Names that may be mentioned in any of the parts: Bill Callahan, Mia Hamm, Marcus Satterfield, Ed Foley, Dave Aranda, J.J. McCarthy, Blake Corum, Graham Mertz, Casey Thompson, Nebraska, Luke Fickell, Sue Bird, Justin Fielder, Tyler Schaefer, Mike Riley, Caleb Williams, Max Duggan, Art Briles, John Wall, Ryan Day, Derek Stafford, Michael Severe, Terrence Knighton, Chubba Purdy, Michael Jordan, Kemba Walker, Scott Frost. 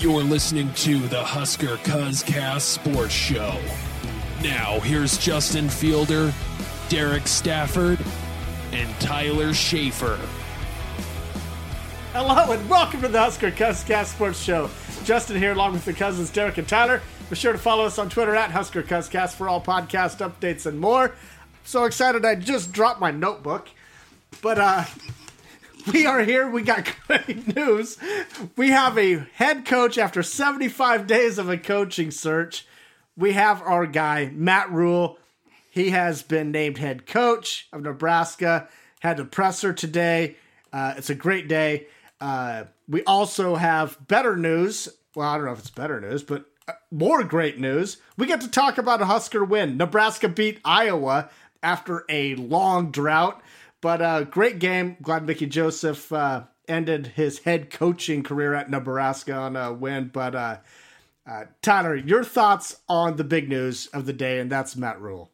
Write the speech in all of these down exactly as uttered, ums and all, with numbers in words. You're listening to the Husker Cuz Cast Sports Show. Now, here's Justin Fielder, Derek Stafford, and Tyler Schaefer. Hello and welcome to the Husker Cuz Cast Sports Show. Justin here along with the cousins Derek and Tyler. Be sure to follow us on Twitter at Husker Cuz Cast for all podcast updates and more. I'm so excited I just dropped my notebook. But, uh... we are here. We got great news. We have a head coach after seventy-five days of a coaching search. We have our guy, Matt Rhule. He has been named head coach of Nebraska. Had the presser today. Uh, it's a great day. Uh, we also have better news. Well, I don't know if it's better news, but more great news. We get to talk about a Husker win. Nebraska beat Iowa after a long drought. But uh, great game. Glad Mickey Joseph uh, ended his head coaching career at Nebraska on a win. But uh, uh, Tyler, your thoughts on the big news of the day, and that's Matt Rhule.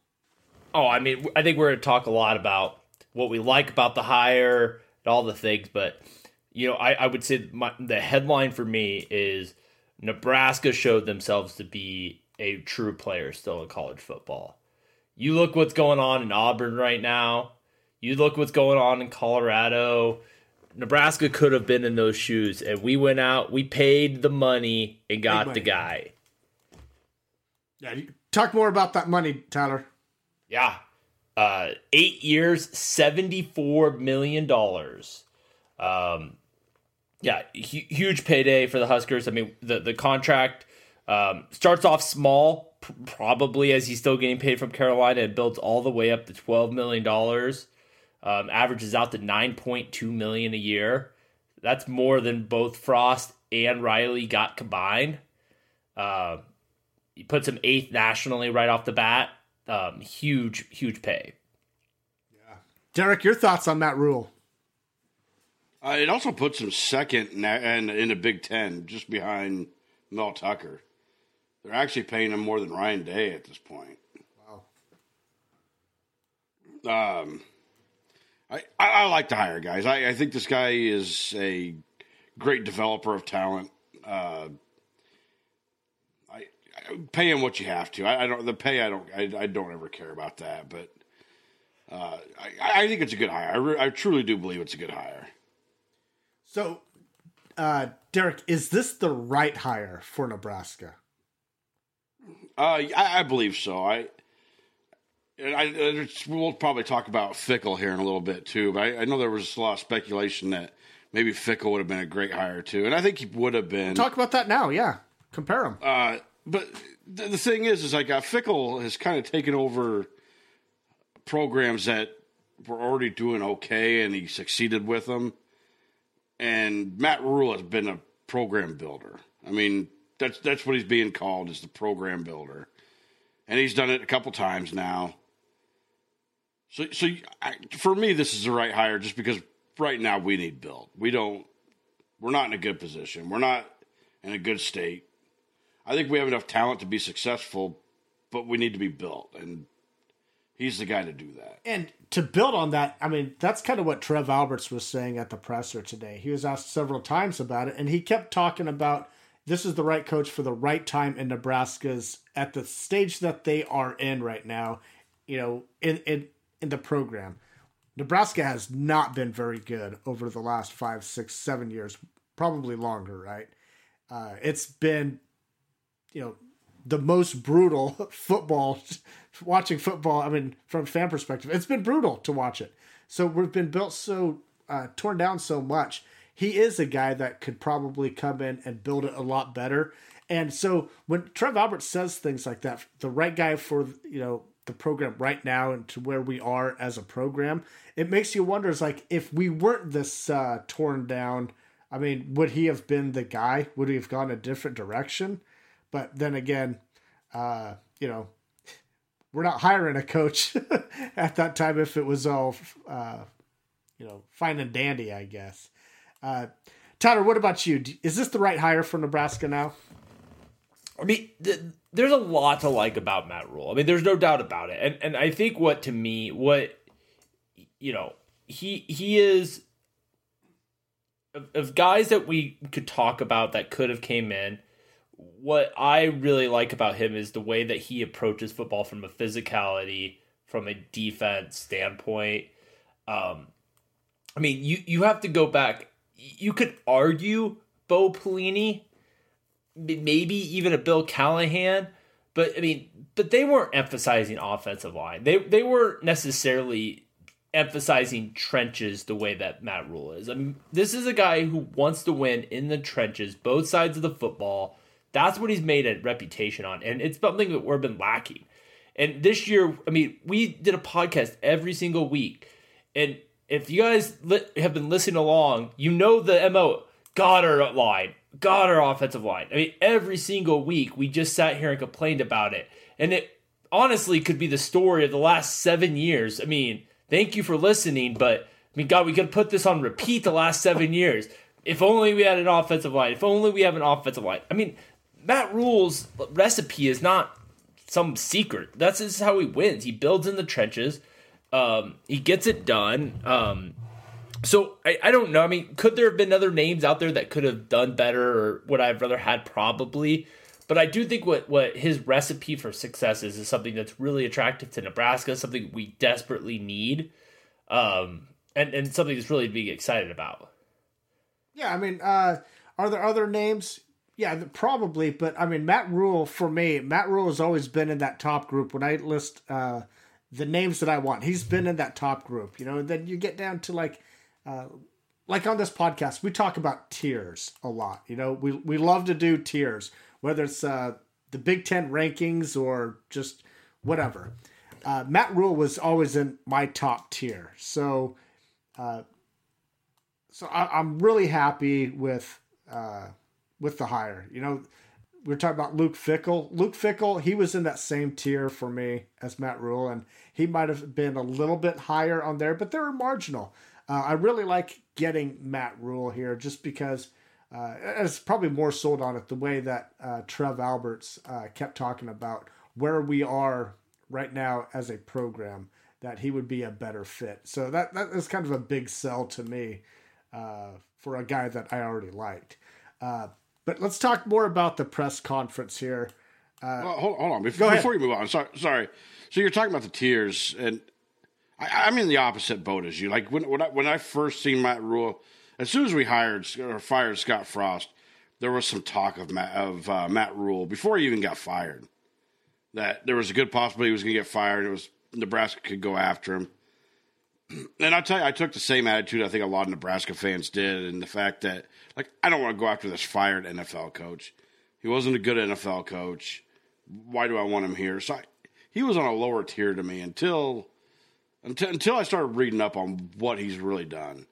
Oh, I mean, I think we're going to talk a lot about what we like about the hire and all the things. But, you know, I, I would say my, the headline for me is Nebraska showed themselves to be a true player still in college football. You look what's going on in Auburn right now. You look what's going on in Colorado. Nebraska could have been in those shoes, and we went out, we paid the money, and got money. The guy. Yeah, talk more about that money, Tyler. Yeah, uh, eight years, seventy-four million dollars. Um, yeah, hu- huge payday for the Huskers. I mean, the the contract um, starts off small, p- probably as he's still getting paid from Carolina, and builds all the way up to twelve million dollars. Um, averages out to nine point two million dollars a year. That's more than both Frost and Riley got combined. Uh, he puts him eighth nationally right off the bat. Um, huge, huge pay. Yeah, Derek, your thoughts on Matt Rhule? Uh, it also puts him second in, in, in the Big Ten, just behind Mel Tucker. They're actually paying him more than Ryan Day at this point. Wow. Um... I, I like to hire guys. I, I think this guy is a great developer of talent. Uh, I, I pay him what you have to. I, I don't the pay. I don't. I, I don't ever care about that. But uh, I, I think it's a good hire. I, re, I truly do believe it's a good hire. So, uh, Derek, is this the right hire for Nebraska? Uh, I, I believe so. I. And I, we'll probably talk about Fickell here in a little bit, too. But I, I know there was a lot of speculation that maybe Fickell would have been a great hire, too. And I think he would have been. We'll talk about that now, yeah. Compare him. Uh, but th- the thing is, is like uh, Fickell has kind of taken over programs that were already doing okay, and he succeeded with them. And Matt Rhule has been a program builder. I mean, that's that's what he's being called, is the program builder. And he's done it a couple times now. So, so I, for me, this is the right hire, just because right now we need build. We don't. We're not in a good position. We're not in a good state. I think we have enough talent to be successful, but we need to be built, and he's the guy to do that. And to build on that, I mean, that's kind of what Trev Alberts was saying at the presser today. He was asked several times about it, and he kept talking about this is the right coach for the right time in Nebraska's at the stage that they are in right now, you know, in, in, in the program. Nebraska has not been very good over the last five, six, seven years, probably longer, right? Uh, it's been, you know, the most brutal football, watching football. I mean, from a fan perspective, it's been brutal to watch it. So we've been built so, uh, torn down so much. He is a guy that could probably come in and build it a lot better. And so when Trev Alberts says things like that, the right guy for, you know, the program right now and to where we are as a program, it makes you wonder, is like, if we weren't this uh, torn down, I mean, would he have been the guy? Would he have gone a different direction? But then again, uh, you know, we're not hiring a coach at that time if it was all, uh, you know, fine and dandy, I guess. Uh, Tyler, what about you? Is this the right hire for Nebraska now? I mean, th- there's a lot to like about Matt Rhule. I mean, there's no doubt about it. And and I think what to me, what, you know, he he is of, of guys that we could talk about that could have came in. What I really like about him is the way that he approaches football from a physicality, from a defense standpoint. Um, I mean, you, you have to go back. You could argue Bo Pelini, maybe even a Bill Callahan, but I mean, but they weren't emphasizing offensive line. They they weren't necessarily emphasizing trenches the way that Matt Rhule is. I mean, this is a guy who wants to win in the trenches, both sides of the football. That's what he's made a reputation on, and it's something that we've been lacking. And this year, I mean, we did a podcast every single week, and if you guys li- have been listening along, you know the M O, got our line, got our offensive line. I mean, every single week, we just sat here and complained about it, and it honestly could be the story of the last seven years. I mean, thank you for listening, but, I mean, God, we could put this on repeat the last seven years. If only we had an offensive line. If only we have an offensive line. I mean, Matt Rhule's recipe is not some secret. That's just how he wins. He builds in the trenches. Um, he gets it done. Um, so I, I don't know. I mean, could there have been other names out there that could have done better or what I've rather had? Probably. But I do think what, what his recipe for success is is something that's really attractive to Nebraska, something we desperately need, um, and, and something that's really being excited about. Yeah, I mean, uh, are there other names? Yeah, probably, but I mean, Matt Rhule, for me, Matt Rhule has always been in that top group. When I list uh, the names that I want, he's been in that top group, you know, and then you get down to like, uh, like on this podcast, we talk about tiers a lot, you know, we, we love to do tiers, whether it's uh, the Big Ten rankings or just whatever. Uh, Matt Rhule was always in my top tier. So, uh, so I, I'm really happy with, uh, with the hire. You know, we're talking about Luke Fickell. Luke Fickell, he was in that same tier for me as Matt Rhule, and he might have been a little bit higher on there, but they were marginal. Uh, I really like getting Matt Rhule here just because uh, it's probably more sold on it the way that uh, Trev Alberts uh, kept talking about where we are right now as a program, that he would be a better fit. So that that is kind of a big sell to me uh, for a guy that I already liked. Uh, But let's talk more about the press conference here. Uh, well, hold, hold on. Before, before you move on, sorry, sorry. So you're talking about the tiers, and I, I'm in the opposite boat as you. Like, when when I, when I first seen Matt Rhule, as soon as we hired or fired Scott Frost, there was some talk of Matt, of uh, Matt Rhule before he even got fired, that there was a good possibility he was going to get fired. It was Nebraska could go after him. And I tell you, I took the same attitude I think a lot of Nebraska fans did, and the fact that, like, I don't want to go after this fired N F L coach. He wasn't a good N F L coach. Why do I want him here? So I, he was on a lower tier to me until, until until I started reading up on what he's really done.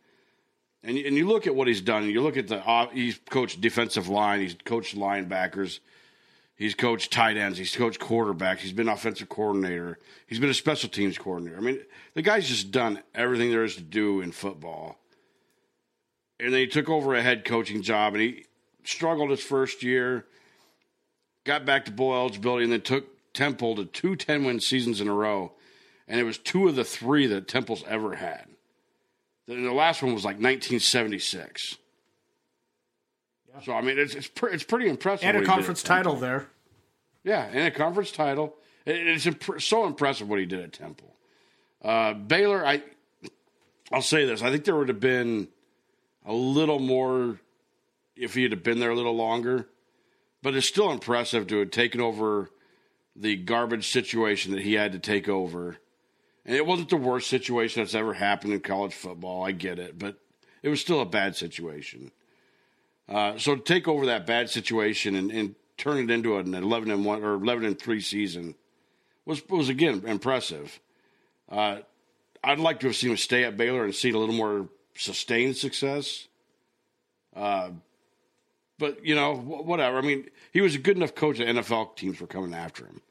And and you look at what he's done. You look at the uh, he's coached defensive line. He's coached linebackers. He's coached tight ends. He's coached quarterbacks. He's been offensive coordinator. He's been a special teams coordinator. I mean, the guy's just done everything there is to do in football. And then he took over a head coaching job, and he struggled his first year, got back to bowl eligibility, and then took Temple to two ten-win seasons in a row. And it was two of the three that Temple's ever had. And the last one was like nineteen seventy-six. So, I mean, it's it's, pre- it's pretty impressive. And a conference title there. Yeah, and a conference title. It, it's imp- so impressive what he did at Temple. Uh, Baylor, I, I'll say this. I think there would have been a little more if he had been there a little longer. But it's still impressive to have taken over the garbage situation that he had to take over. And it wasn't the worst situation that's ever happened in college football. I get it. But it was still a bad situation. Uh, so to take over that bad situation and, and turn it into an eleven and one or eleven and three season was was again impressive. Uh, I'd like to have seen him stay at Baylor and seen a little more sustained success. Uh, but you know, whatever. I mean, he was a good enough coach that N F L teams were coming after him,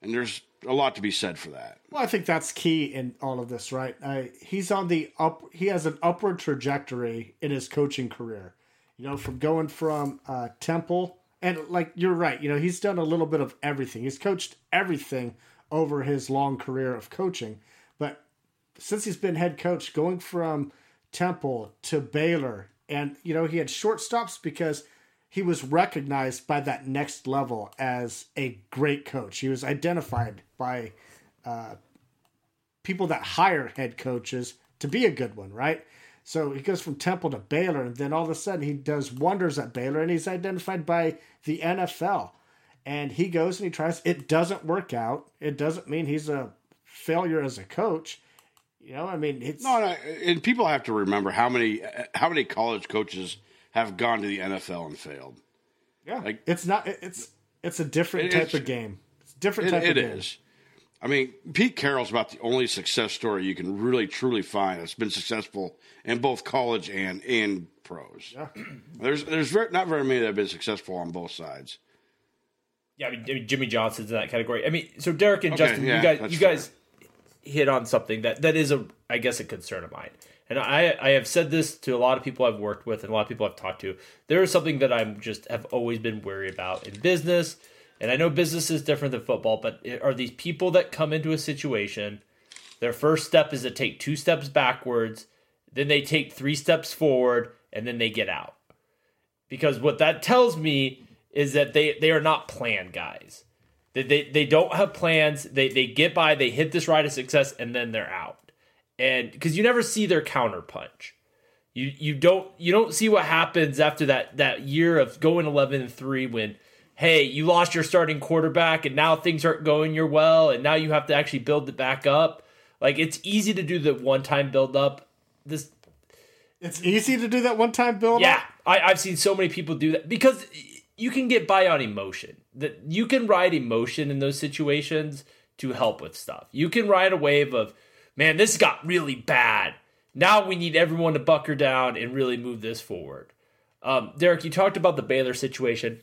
and there's a lot to be said for that. Well, I think that's key in all of this, right? Uh, he's on the up. He has an upward trajectory in his coaching career. You know, from going from uh, Temple, and like you're right, you know, he's done a little bit of everything. He's coached everything over his long career of coaching. But since he's been head coach, going from Temple to Baylor. And, you know, he had shortstops because he was recognized by that next level as a great coach. He was identified by uh, people that hire head coaches to be a good one, right? So he goes from Temple to Baylor, and then all of a sudden he does wonders at Baylor, and he's identified by the N F L. And he goes and he tries. It doesn't work out. It doesn't mean he's a failure as a coach. You know, I mean, it's no, no, and people have to remember how many how many college coaches have gone to the N F L and failed. Yeah, like, it's not it's it's a different type of game. It's a different type of game. It is. I mean, Pete Carroll's about the only success story you can really truly find that's been successful in both college and in pros. Yeah. There's there's very, not very many that have been successful on both sides. Yeah, I mean, Jimmy Johnson's in that category. I mean, so Derek and okay, Justin, yeah, you guys, you guys hit on something that, that is a, I guess, a concern of mine. And I, I have said this to a lot of people I've worked with and a lot of people I've talked to. There is something that I'm just have always been wary about in business. And I know business is different than football, but it are these people that come into a situation, their first step is to take two steps backwards, then they take three steps forward, and then they get out. Because what that tells me is that they, they are not plan guys. They, they, they don't have plans. They, they get by, they hit this ride of success, and then they're out. And because you never see their counterpunch, you you don't you don't see what happens after that that year of going eleven and three when, hey, you lost your starting quarterback and now things aren't going your well and now you have to actually build it back up. Like, it's easy to do the one time build up. This it's easy to do that one time build up. Yeah, I, I've seen so many people do that because you can get by on emotion. That you can ride emotion in those situations to help with stuff. You can ride a wave of, man, this got really bad. Now we need everyone to buckle down and really move this forward. Um, Derek, you talked about the Baylor situation.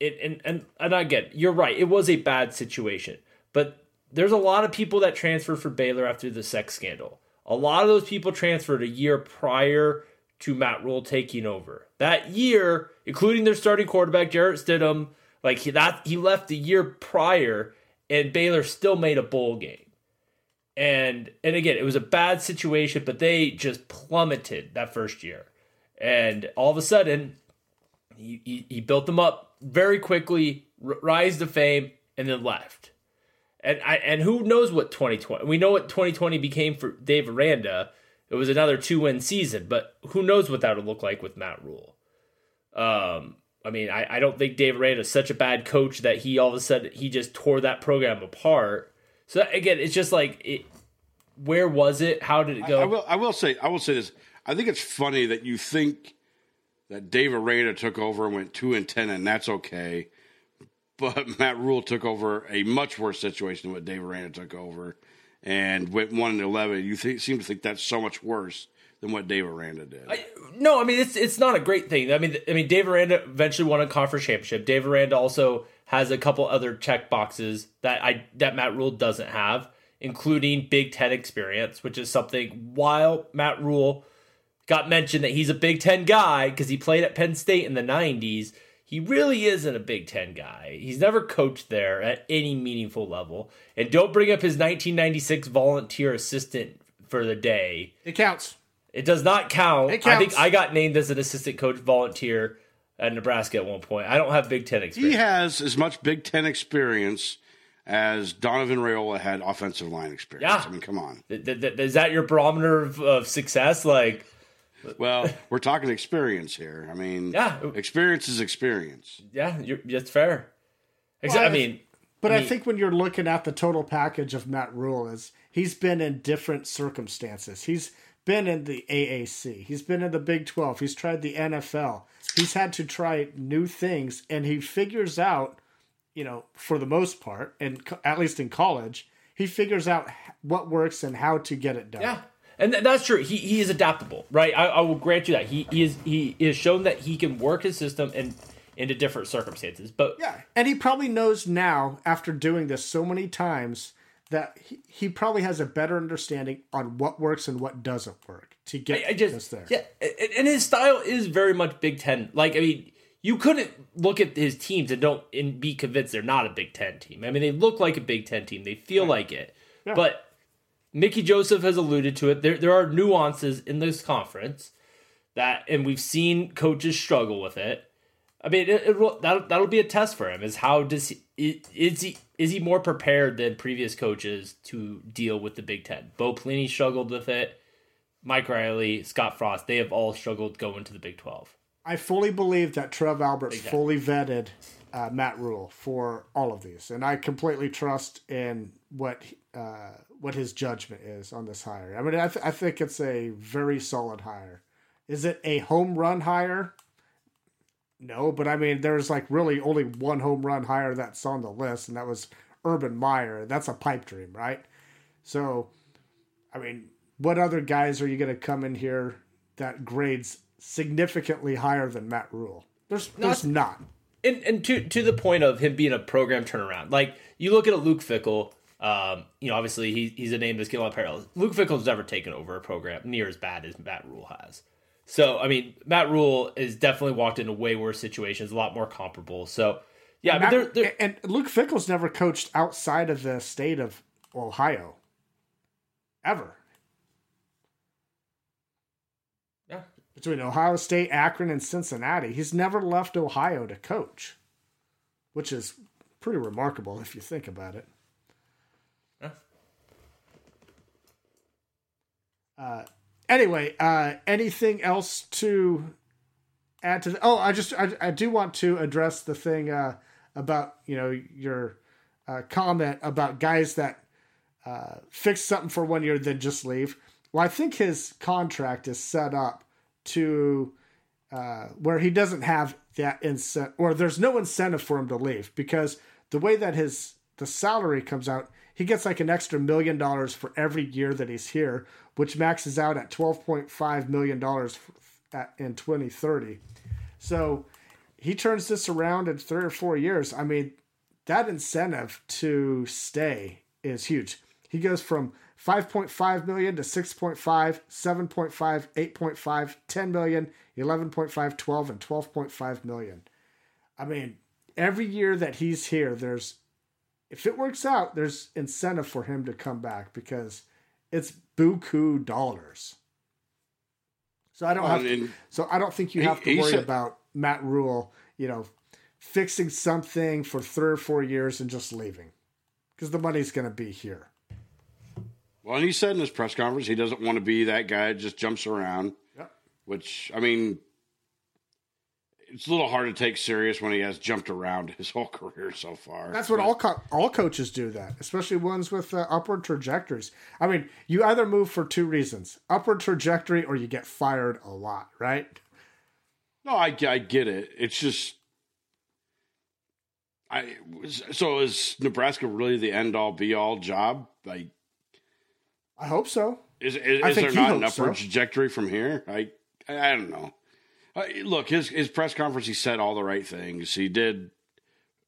It, and, and, and again, you're right. It was a bad situation. But there's a lot of people that transferred for Baylor after the sex scandal. A lot of those people transferred a year prior to Matt Rhule taking over. That year, including their starting quarterback, Jarrett Stidham, like he, that, he left the year prior, and Baylor still made a bowl game. And and again, it was a bad situation, but they just plummeted that first year. And all of a sudden, he, he, he built them up very quickly, r- rise to fame, and then left. And I and who knows what twenty twenty... We know what twenty twenty became for Dave Aranda. It was another two-win season, but who knows what that would look like with Matt Rhule. Um, I mean, I, I don't think Dave Aranda is such a bad coach that he all of a sudden he just tore that program apart. So again, it's just like, it, where was it? How did it go? I, I will. I will say. I will say this. I think it's funny that you think that Dave Aranda took over and went two and ten, and that's okay. But Matt Rhule took over a much worse situation than what Dave Aranda took over, and went one and eleven. You th- seem to think that's so much worse than what Dave Aranda did. I, no, I mean it's it's not a great thing. I mean, I mean Dave Aranda eventually won a conference championship. Dave Aranda also has a couple other check boxes that I that Matt Rhule doesn't have, including Big Ten experience, which is something. While Matt Rhule got mentioned that he's a Big Ten guy because he played at Penn State in the nineties, he really isn't a Big Ten guy. He's never coached there at any meaningful level. And don't bring up his nineteen ninety-six volunteer assistant for the day. It counts. It does not count. It counts. I think I got named as an assistant coach volunteer at Nebraska at one point. I don't have Big Ten experience. He has as much Big Ten experience as Donovan Rayola had offensive line experience. Yeah. I mean, come on. Th- th- is that your barometer of, of success? Like, well, we're talking experience here. I mean, yeah. Experience is experience. Yeah, you're, that's fair. Well, I mean, but I, mean, I think when you're looking at the total package of Matt Rhule, is he's been in different circumstances. He's been in the A A C. He's been in the Big twelve. He's tried the N F L. He's had to try new things, and he figures out, you know, for the most part, and co- at least in college, he figures out what works and how to get it done. Yeah, and th- that's true. He he is adaptable, right? I, I will grant you that. He, he is he is shown that he can work his system and into different circumstances. But yeah, and he probably knows now after doing this so many times that he, he probably has a better understanding on what works and what doesn't work to get I, I just, us there. Yeah, and his style is very much Big Ten. Like, I mean, you couldn't look at his teams and don't and be convinced they're not a Big Ten team. I mean, they look like a Big Ten team. They feel right. like it. Yeah. But Mickey Joseph has alluded to it. There, there are nuances in this conference that, and we've seen coaches struggle with it. I mean, it, it will, that'll, that'll be a test for him. Is how does he, is he is he more prepared than previous coaches to deal with the Big Ten? Bo Pelini struggled with it. Mike Riley, Scott Frost, they have all struggled going to the Big twelve. I fully believe that Trev Alberts Big fully Ten. vetted uh, Matt Rhule for all of these, and I completely trust in what uh, what his judgment is on this hire. I mean, I, th- I think it's a very solid hire. Is it a home run hire? No, but I mean, there's like really only one home run hire that's on the list, and that was Urban Meyer. That's a pipe dream, right? So, I mean, what other guys are you going to come in here that grades significantly higher than Matt Rhule? There's, there's not. not. And and to to the point of him being a program turnaround, like you look at a Luke Fickell, um, you know, obviously he, he's a name that's getting a lot of parallels. Luke Fickell's never taken over a program near as bad as Matt Rhule has. So, I mean, Matt Rhule has definitely walked into way worse situations, a lot more comparable. So, yeah. Matt, I mean, they're, they're, and Luke Fickell's never coached outside of the state of Ohio. Ever. Yeah. Between Ohio State, Akron, and Cincinnati, he's never left Ohio to coach, which is pretty remarkable if you think about it. Yeah. Uh. Anyway, uh, anything else to add to the, oh, I just, I, I do want to address the thing uh, about, you know, your uh, comment about guys that uh, fix something for one year, then just leave. Well, I think his contract is set up to uh, where he doesn't have that incentive, or there's no incentive for him to leave, because the way that his, the salary comes out, he gets like an extra million dollars for every year that he's here, which maxes out at twelve point five million dollars in twenty thirty. So he turns this around in three or four years. I mean, that incentive to stay is huge. He goes from five point five million to six point five, seven point five, eight point five, ten million, eleven point five, twelve, and twelve point five million. I mean, every year that he's here, there's, if it works out, there's incentive for him to come back because it's buku dollars. So I don't have to, so I don't think you have to worry about Matt Rhule, you know, fixing something for three or four years and just leaving, because the money's going to be here. Well, and he said in his press conference he doesn't want to be that guy that just jumps around. Yep. Which, I mean, it's a little hard to take serious when he has jumped around his whole career so far. That's what but, all co- all coaches do that, especially ones with uh, upward trajectories. I mean, you either move for two reasons, upward trajectory, or you get fired a lot, right? No, I, I get it. It's just, I so is Nebraska really the end all be all job? Like, I hope so. Is, is, is there not an upward so. trajectory from here? I I don't know. Uh, look, his his press conference, he said all the right things. He did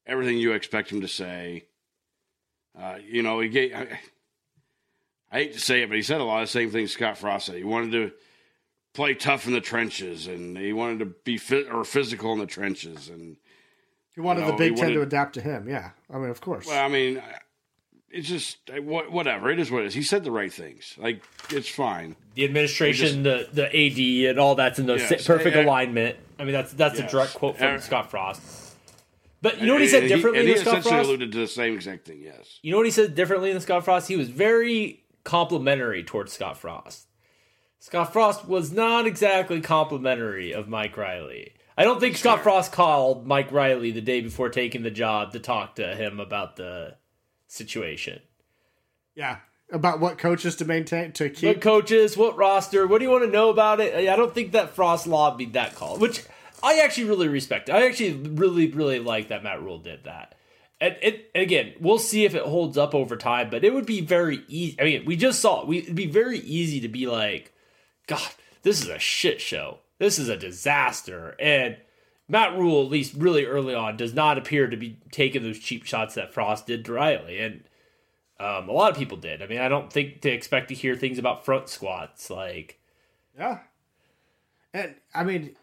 everything you expect him to say. Uh, you know, he gave, I, I hate to say it, but he said a lot of the same things Scott Frost said. He wanted to play tough in the trenches, and he wanted to be fit or physical in the trenches, and he wanted you know, the Big Ten wanted, to adapt to him. Yeah, I mean, of course. Well, I mean, it's just whatever. It is what it is. He said the right things. Like, it's fine. The administration, just, the the A D, and all that's in the yes, perfect I, I, alignment. I mean, that's that's yes. a direct quote from I, Scott Frost. But you know what he said differently he, than Scott Frost? He essentially alluded to the same exact thing, yes. You know what he said differently than Scott Frost? He was very complimentary towards Scott Frost. Scott Frost was not exactly complimentary of Mike Riley. I don't think Scott fair. Frost called Mike Riley the day before taking the job to talk to him about the situation. Yeah. About what coaches to maintain, to keep. What coaches, what roster, what do you want to know about it? I don't think that Frost lobbied that call, which I actually really respect. I actually really, really like that Matt Rhule did that. And, and, and again, we'll see if it holds up over time, but it would be very easy. I mean, we just saw it. We, it'd be very easy to be like, God, this is a shit show. This is a disaster. And Matt Rhule, at least really early on, does not appear to be taking those cheap shots that Frost did to Riley, and um, a lot of people did. I mean, I don't think they expect to hear things about front squats, like, yeah. And I mean,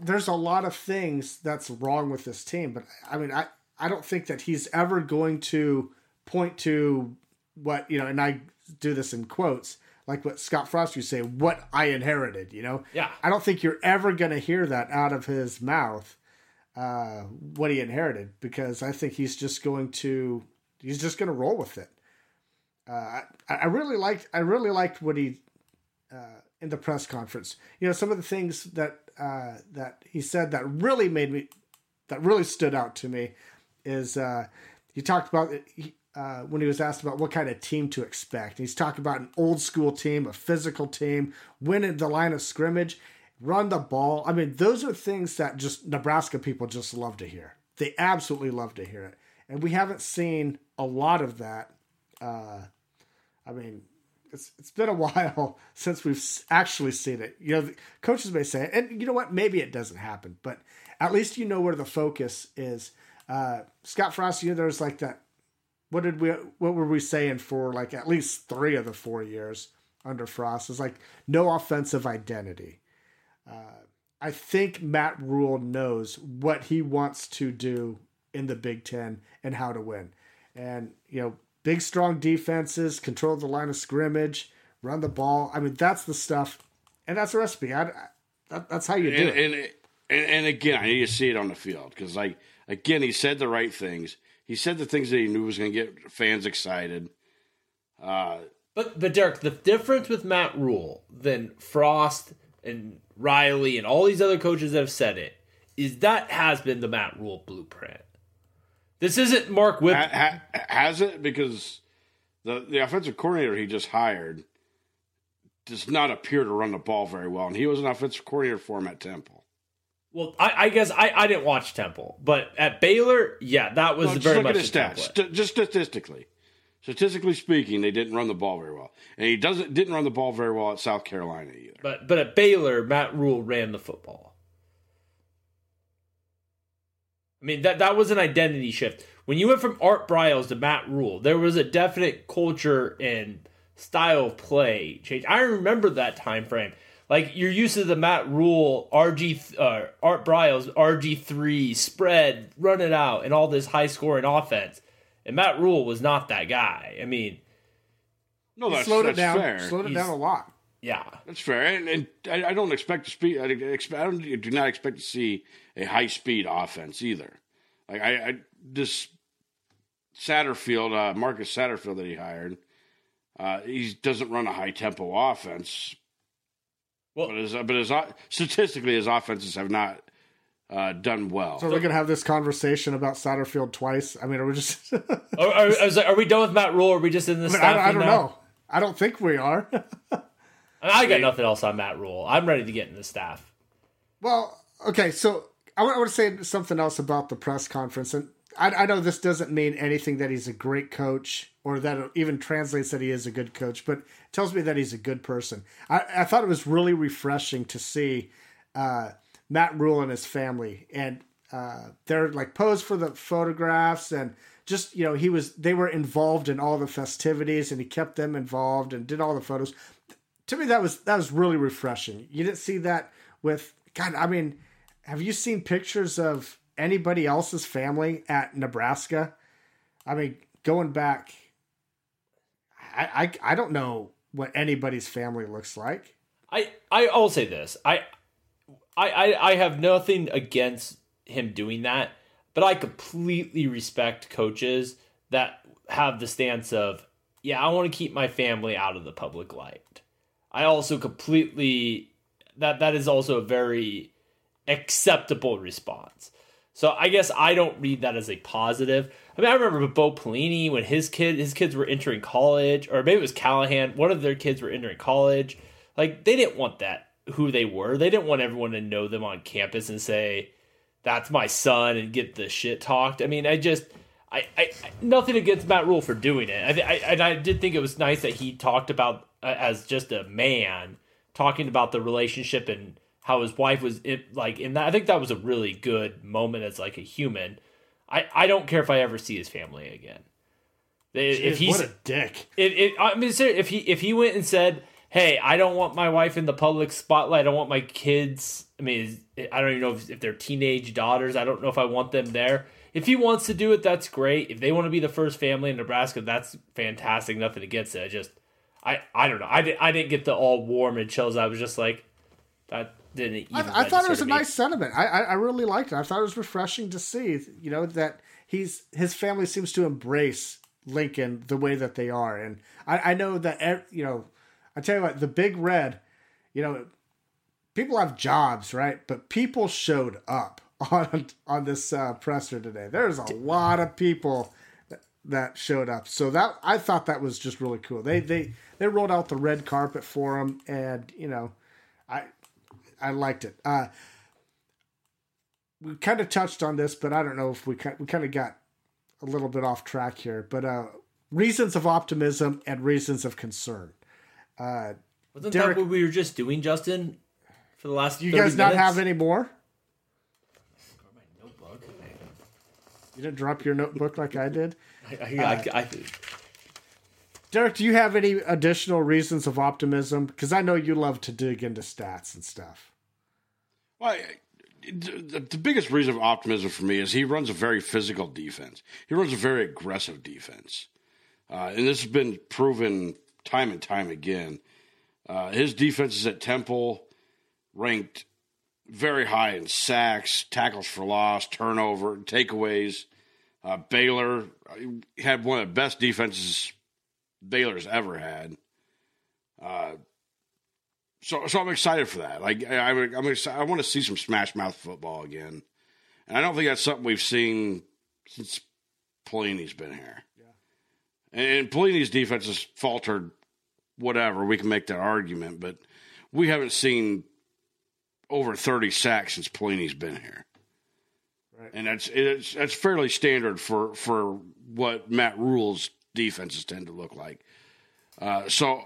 there's a lot of things that's wrong with this team, but I mean, I, I don't think that he's ever going to point to what, you know, and I do this in quotes, like what Scott Frost would say, what I inherited, you know? Yeah. I don't think you're ever going to hear that out of his mouth, uh, what he inherited, because I think he's just going to, he's just going to roll with it. Uh, I, I really liked, I really liked what he, uh, in the press conference, you know, some of the things that, uh, that he said that really made me, that really stood out to me is, uh, he talked about uh, when he was asked about what kind of team to expect. He's talking about an old school team, a physical team, win in the line of scrimmage, run the ball. I mean, those are things that just Nebraska people just love to hear. They absolutely love to hear it. And we haven't seen a lot of that. Uh, I mean, it's it's been a while since we've actually seen it. You know, the coaches may say, and you know what, maybe it doesn't happen, but at least you know where the focus is. Uh, Scott Frost, you know, there's like that. What did we, what were we saying for like at least three of the four years under Frost? It's like no offensive identity. Uh, I think Matt Rhule knows what he wants to do in the Big Ten and how to win. And, you know, big, strong defenses, control the line of scrimmage, run the ball. I mean, that's the stuff. And that's the recipe. I, I, that, that's how you do and, it. And, and, and again, I need to see it on the field because like, again, he said the right things. He said the things that he knew was going to get fans excited. Uh, but, but Derek, the difference with Matt Rhule than Frost and Riley and all these other coaches that have said it is that has been the Matt Rhule blueprint. This isn't Mark Whipple. Ha, ha, has it? Because the, the offensive coordinator he just hired does not appear to run the ball very well, and he was an offensive coordinator for him at Temple. Well, I, I guess I, I didn't watch Temple, but at Baylor, yeah, that was well, very much the stats. St- just statistically, statistically speaking, they didn't run the ball very well, and he doesn't didn't run the ball very well at South Carolina either. But but at Baylor, Matt Rhule ran the football. I mean that that was an identity shift when you went from Art Briles to Matt Rhule. There was a definite culture and style of play change. I remember that time frame. Like, you're used to the Matt Rhule, R G, uh, Art Briles, R G three, spread, run it out, and all this high-scoring offense. And Matt Rhule was not that guy. I mean... No, that's, slowed that's it down, fair. Slowed it He's, down a lot. Yeah. That's fair. And, and I, I don't expect to speed... I, expect, I don't, do not expect to see a high-speed offense either. Like, I... I this Satterfield, uh, Marcus Satterfield that he hired, uh, he doesn't run a high-tempo offense... Well, but his, but his, statistically, his offenses have not uh, done well. So we're gonna have this conversation about Satterfield twice. I mean, are we just? are, are, are we done with Matt Rhule? Or are we just in this? I, mean, I, I don't now? know. I don't think we are. I got nothing else on Matt Rhule. I'm ready to get in the staff. Well, okay. So I want, I want to say something else about the press conference, and I, I know this doesn't mean anything that he's a great coach or that it even translates that he is a good coach, but it tells me that he's a good person. I, I thought it was really refreshing to see uh, Matt Rhule and his family, and uh, they're like posed for the photographs and just, you know, he was, they were involved in all the festivities and he kept them involved and did all the photos. To me, that was, that was really refreshing. You didn't see that with, God, I mean, have you seen pictures of anybody else's family at Nebraska? I mean, going back, I, I I don't know what anybody's family looks like. I I'll say this. I I I have nothing against him doing that, but I completely respect coaches that have the stance of, yeah, I want to keep my family out of the public light. I also completely that that is also a very acceptable response. So I guess I don't read that as a positive. I mean, I remember Bo Pelini when his kid, his kids were entering college, or maybe it was Callahan. One of their kids were entering college. Like, they didn't want that, who they were. They didn't want everyone to know them on campus and say, that's my son, and get the shit talked. I mean, I just, I, I nothing against Matt Rhule for doing it. I, I, and I did think it was nice that he talked about, uh, as just a man, talking about the relationship and how his wife was it, like in that. I think that was a really good moment as like a human. I, I don't care if I ever see his family again. Jeez, if he's what a dick. It, it, I mean, if he if he went and said, "Hey, I don't want my wife in the public spotlight. I don't want my kids." I mean, I don't even know if, if they're teenage daughters. I don't know if I want them there. if he wants to do it, that's great. If they want to be the first family in Nebraska, that's fantastic. Nothing against it. I just, I, I don't know. I, di- I didn't get the all warm and chills. I was just like, that didn't even. I, I thought it was a me. nice sentiment. I, I, I really liked it. I thought it was refreshing to see, you know, that he's his family seems to embrace Lincoln the way that they are. And I, I know that, you know, I tell you what, the Big Red, you know, people have jobs, right? But people showed up on on this uh, presser today. There's a lot of people that, that showed up. So that I thought that was just really cool. They they they rolled out the red carpet for him, and you know, I I liked it. Uh, we kind of touched on this, but I don't know if we we kind of got a little bit off track here. But uh, reasons of optimism and reasons of concern. Uh, Wasn't Derek, that what we were just doing, Justin? For the last, you guys not minutes? Have any more? My notebook. You didn't drop your notebook like I did. I, I, uh, I, I, I Derek, do you have any additional reasons of optimism? Because I know you love to dig into stats and stuff. Well, I, the, the biggest reason of optimism for me is he runs a very physical defense. He runs a very aggressive defense, uh, and this has been proven time and time again. Uh, his defenses at Temple ranked very high in sacks, tackles for loss, turnover, takeaways. Uh, Baylor had one of the best defenses Baylor's ever had. Uh, so, so I'm excited for that. Like, I, I'm, I'm excited. I want to see some smash mouth football again, and I don't think that's something we've seen since Pelini's been here. Yeah. And, and Pelini's defense has faltered. Whatever, we can make that argument, but we haven't seen over thirty sacks since Pelini's been here. Right. And that's it's that's fairly standard for, for what Matt Rhule's defenses tend to look like. Uh, so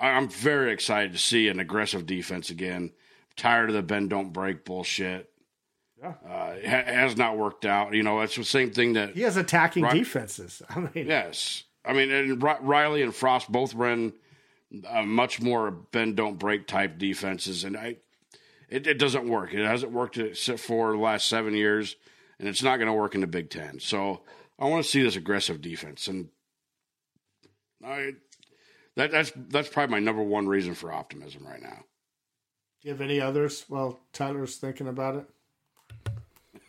I, I'm very excited to see an aggressive defense again. I'm tired of the bend don't break bullshit. Yeah. Uh, it, ha- it has not worked out. You know, it's the same thing that he has attacking Ryan, defenses. I mean, yes, I mean, and R- Riley and Frost both ran uh, much more bend don't break type defenses, and I. It, it doesn't work. It hasn't worked for the last seven years, and it's not going to work in the Big Ten. So I want to see this aggressive defense, and I, that, that's that's probably my number one reason for optimism right now. Do you have any others while Tyler's thinking about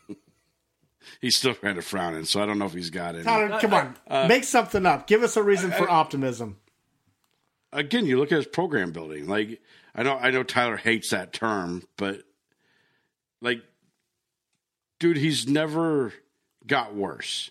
it? He's still kind of frowning, so I don't know if he's got it. Tyler, come on. Uh, Make something up. Give us a reason I, for I, optimism. Again, you look at his program building. Like I know, I know Tyler hates that term, but like, dude, he's never got worse.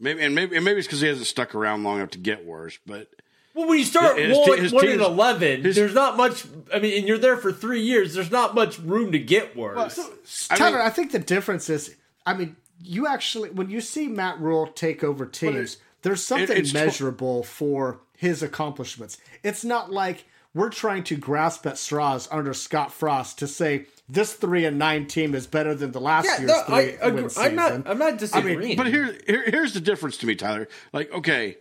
Maybe and maybe and maybe it's because he hasn't stuck around long enough to get worse. But well, when you start his, one, his one and eleven, his, there's not much. I mean, and you're there for three years. There's not much room to get worse. Well, so, Tyler, I, mean, I think the difference is, I mean, you actually when you see Matt Rhule take over teams. There's something it, measurable t- for his accomplishments. It's not like we're trying to grasp at straws under Scott Frost to say this three and nine team is better than the last yeah, year's no, three I, win I, season. I'm not, I'm not disagreeing. I mean, but here, here, here's the difference to me, Tyler. Like, okay,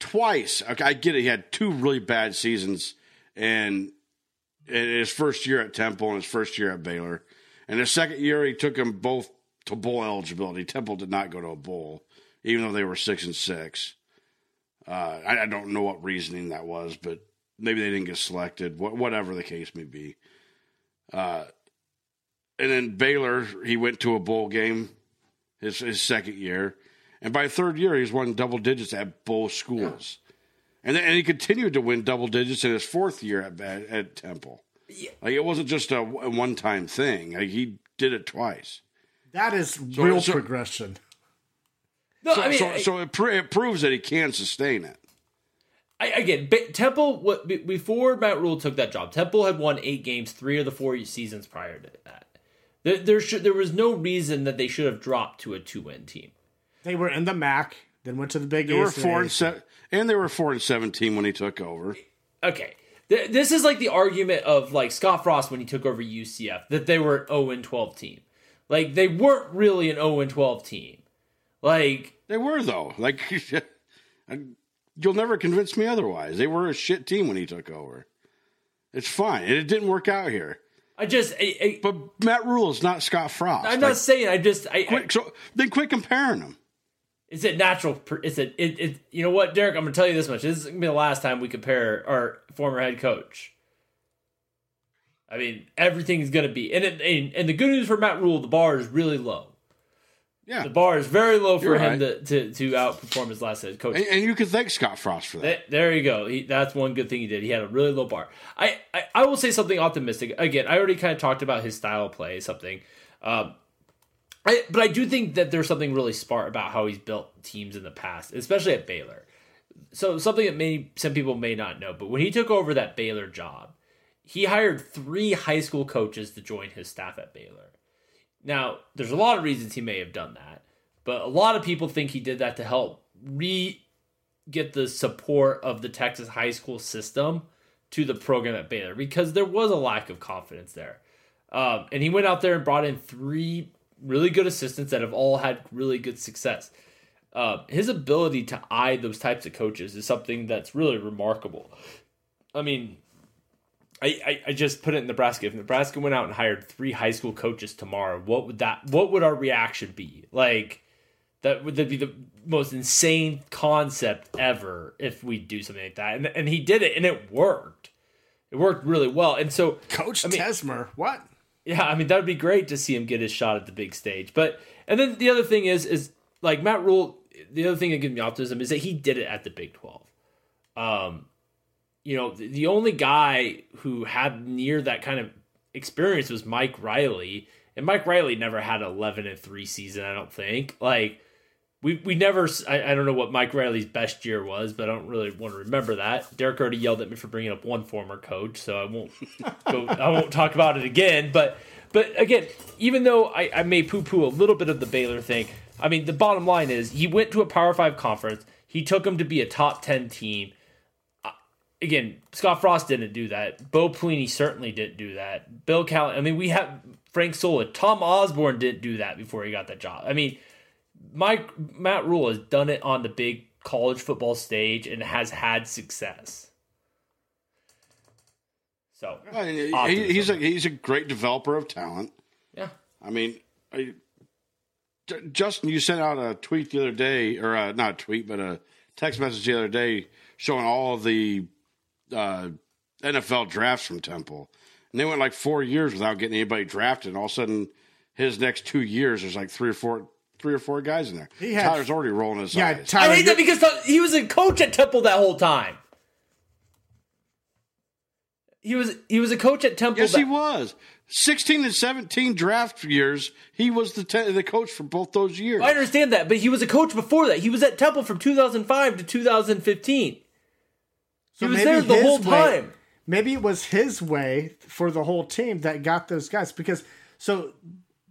twice. Okay, I get it. He had two really bad seasons, and in his first year at Temple and his first year at Baylor, and his second year he took them both to bowl eligibility. Temple did not go to a bowl. Even though they were six and six, uh, I, I don't know what reasoning that was, but maybe they didn't get selected. Wh- whatever the case may be, uh, and then Baylor, he went to a bowl game his, his second year, and by third year he's won double digits at both schools, yeah. and then, and he continued to win double digits in his fourth year at at, at Temple. Yeah. Like it wasn't just a, a one time thing; like, he did it twice. That is so, real so, progression. No, so I mean, so, I, so it, pr- it proves that he can sustain it. I, again, Temple, what, before Matt Rhule took that job, Temple had won eight games three of the four seasons prior to that. There there, should, there was no reason that they should have dropped to a two-win team. They were in the M A C, then went to the Big East. They were four and se- and they were four and seventeen when he took over. Okay, this is like the argument of like Scott Frost when he took over U C F that they were an oh and twelve team. Like they weren't really an oh and twelve team. Like. They were, though. Like, you'll never convince me otherwise. They were a shit team when he took over. It's fine. It didn't work out here. I just. I, I, but Matt Rhule is not Scott Frost. I'm not like, saying. I just. I, quick, I, so then quit comparing them. Is it natural? Is it, it, it? You know what, Derek? I'm going to tell you this much. This is going to be the last time we compare our former head coach. I mean, everything is going to be. And, it, and and the good news for Matt Rhule, the bar is really low. Yeah. The bar is very low for You're him right. to, to, to outperform his last head coach. And, and you can thank Scott Frost for that. Th- there you go. He, that's one good thing he did. He had a really low bar. I, I, I will say something optimistic. Again, I already kind of talked about his style of play, something. Um, I, but I do think that there's something really smart about how he's built teams in the past, especially at Baylor. So something that many some people may not know, but when he took over that Baylor job, he hired three high school coaches to join his staff at Baylor. Now, there's a lot of reasons he may have done that, but a lot of people think he did that to help re get the support of the Texas high school system to the program at Baylor, because there was a lack of confidence there. Um, and he went out there and brought in three really good assistants that have all had really good success. Uh, his ability to eye those types of coaches is something that's really remarkable. I mean... I, I, I just put it in Nebraska. If Nebraska went out and hired three high school coaches tomorrow, what would that? What would our reaction be? Like, that would that'd be the most insane concept ever if we do something like that. And and he did it, and it worked. It worked really well. And so, Coach I mean, Tesmer, what? Yeah, I mean that would be great to see him get his shot at the big stage. But and then the other thing is is like Matt Rhule. The other thing that gives me optimism is that he did it at the Big twelve. Um. You know, the only guy who had near that kind of experience was Mike Riley, and Mike Riley never had an eleven and three season, I don't think. Like, we we never, I, I don't know what Mike Riley's best year was, but I don't really want to remember that. Derek already yelled at me for bringing up one former coach, so I won't go, I won't talk about it again. But, but again, even though I, I may poo-poo a little bit of the Baylor thing, I mean, the bottom line is he went to a Power Five conference. He took him to be a top ten team. Again, Scott Frost didn't do that. Bo Pelini certainly didn't do that. Bill Callahan. I mean, we have Frank Sola. Tom Osborne didn't do that before he got that job. I mean, Mike Matt Rhule has done it on the big college football stage and has had success. So I mean, he, he's a he's a great developer of talent. Yeah, I mean, I, Justin, you sent out a tweet the other day, or a, not a tweet, but a text message the other day showing all of the Uh, N F L drafts from Temple, and they went like four years without getting anybody drafted. And all of a sudden, his next two years, there's like three or four, three or four guys in there. He had, Tyler's already rolling his yeah, eyes. Tyler, I hate that because he was a coach at Temple that whole time. He was he was a coach at Temple. Yes, that, he was. Sixteen and seventeen draft years, he was the te- the coach for both those years. I understand that, but he was a coach before that. He was at Temple from two thousand five to two thousand fifteen. So he was there the whole way, time. Maybe it was his way for the whole team that got those guys. Because, so,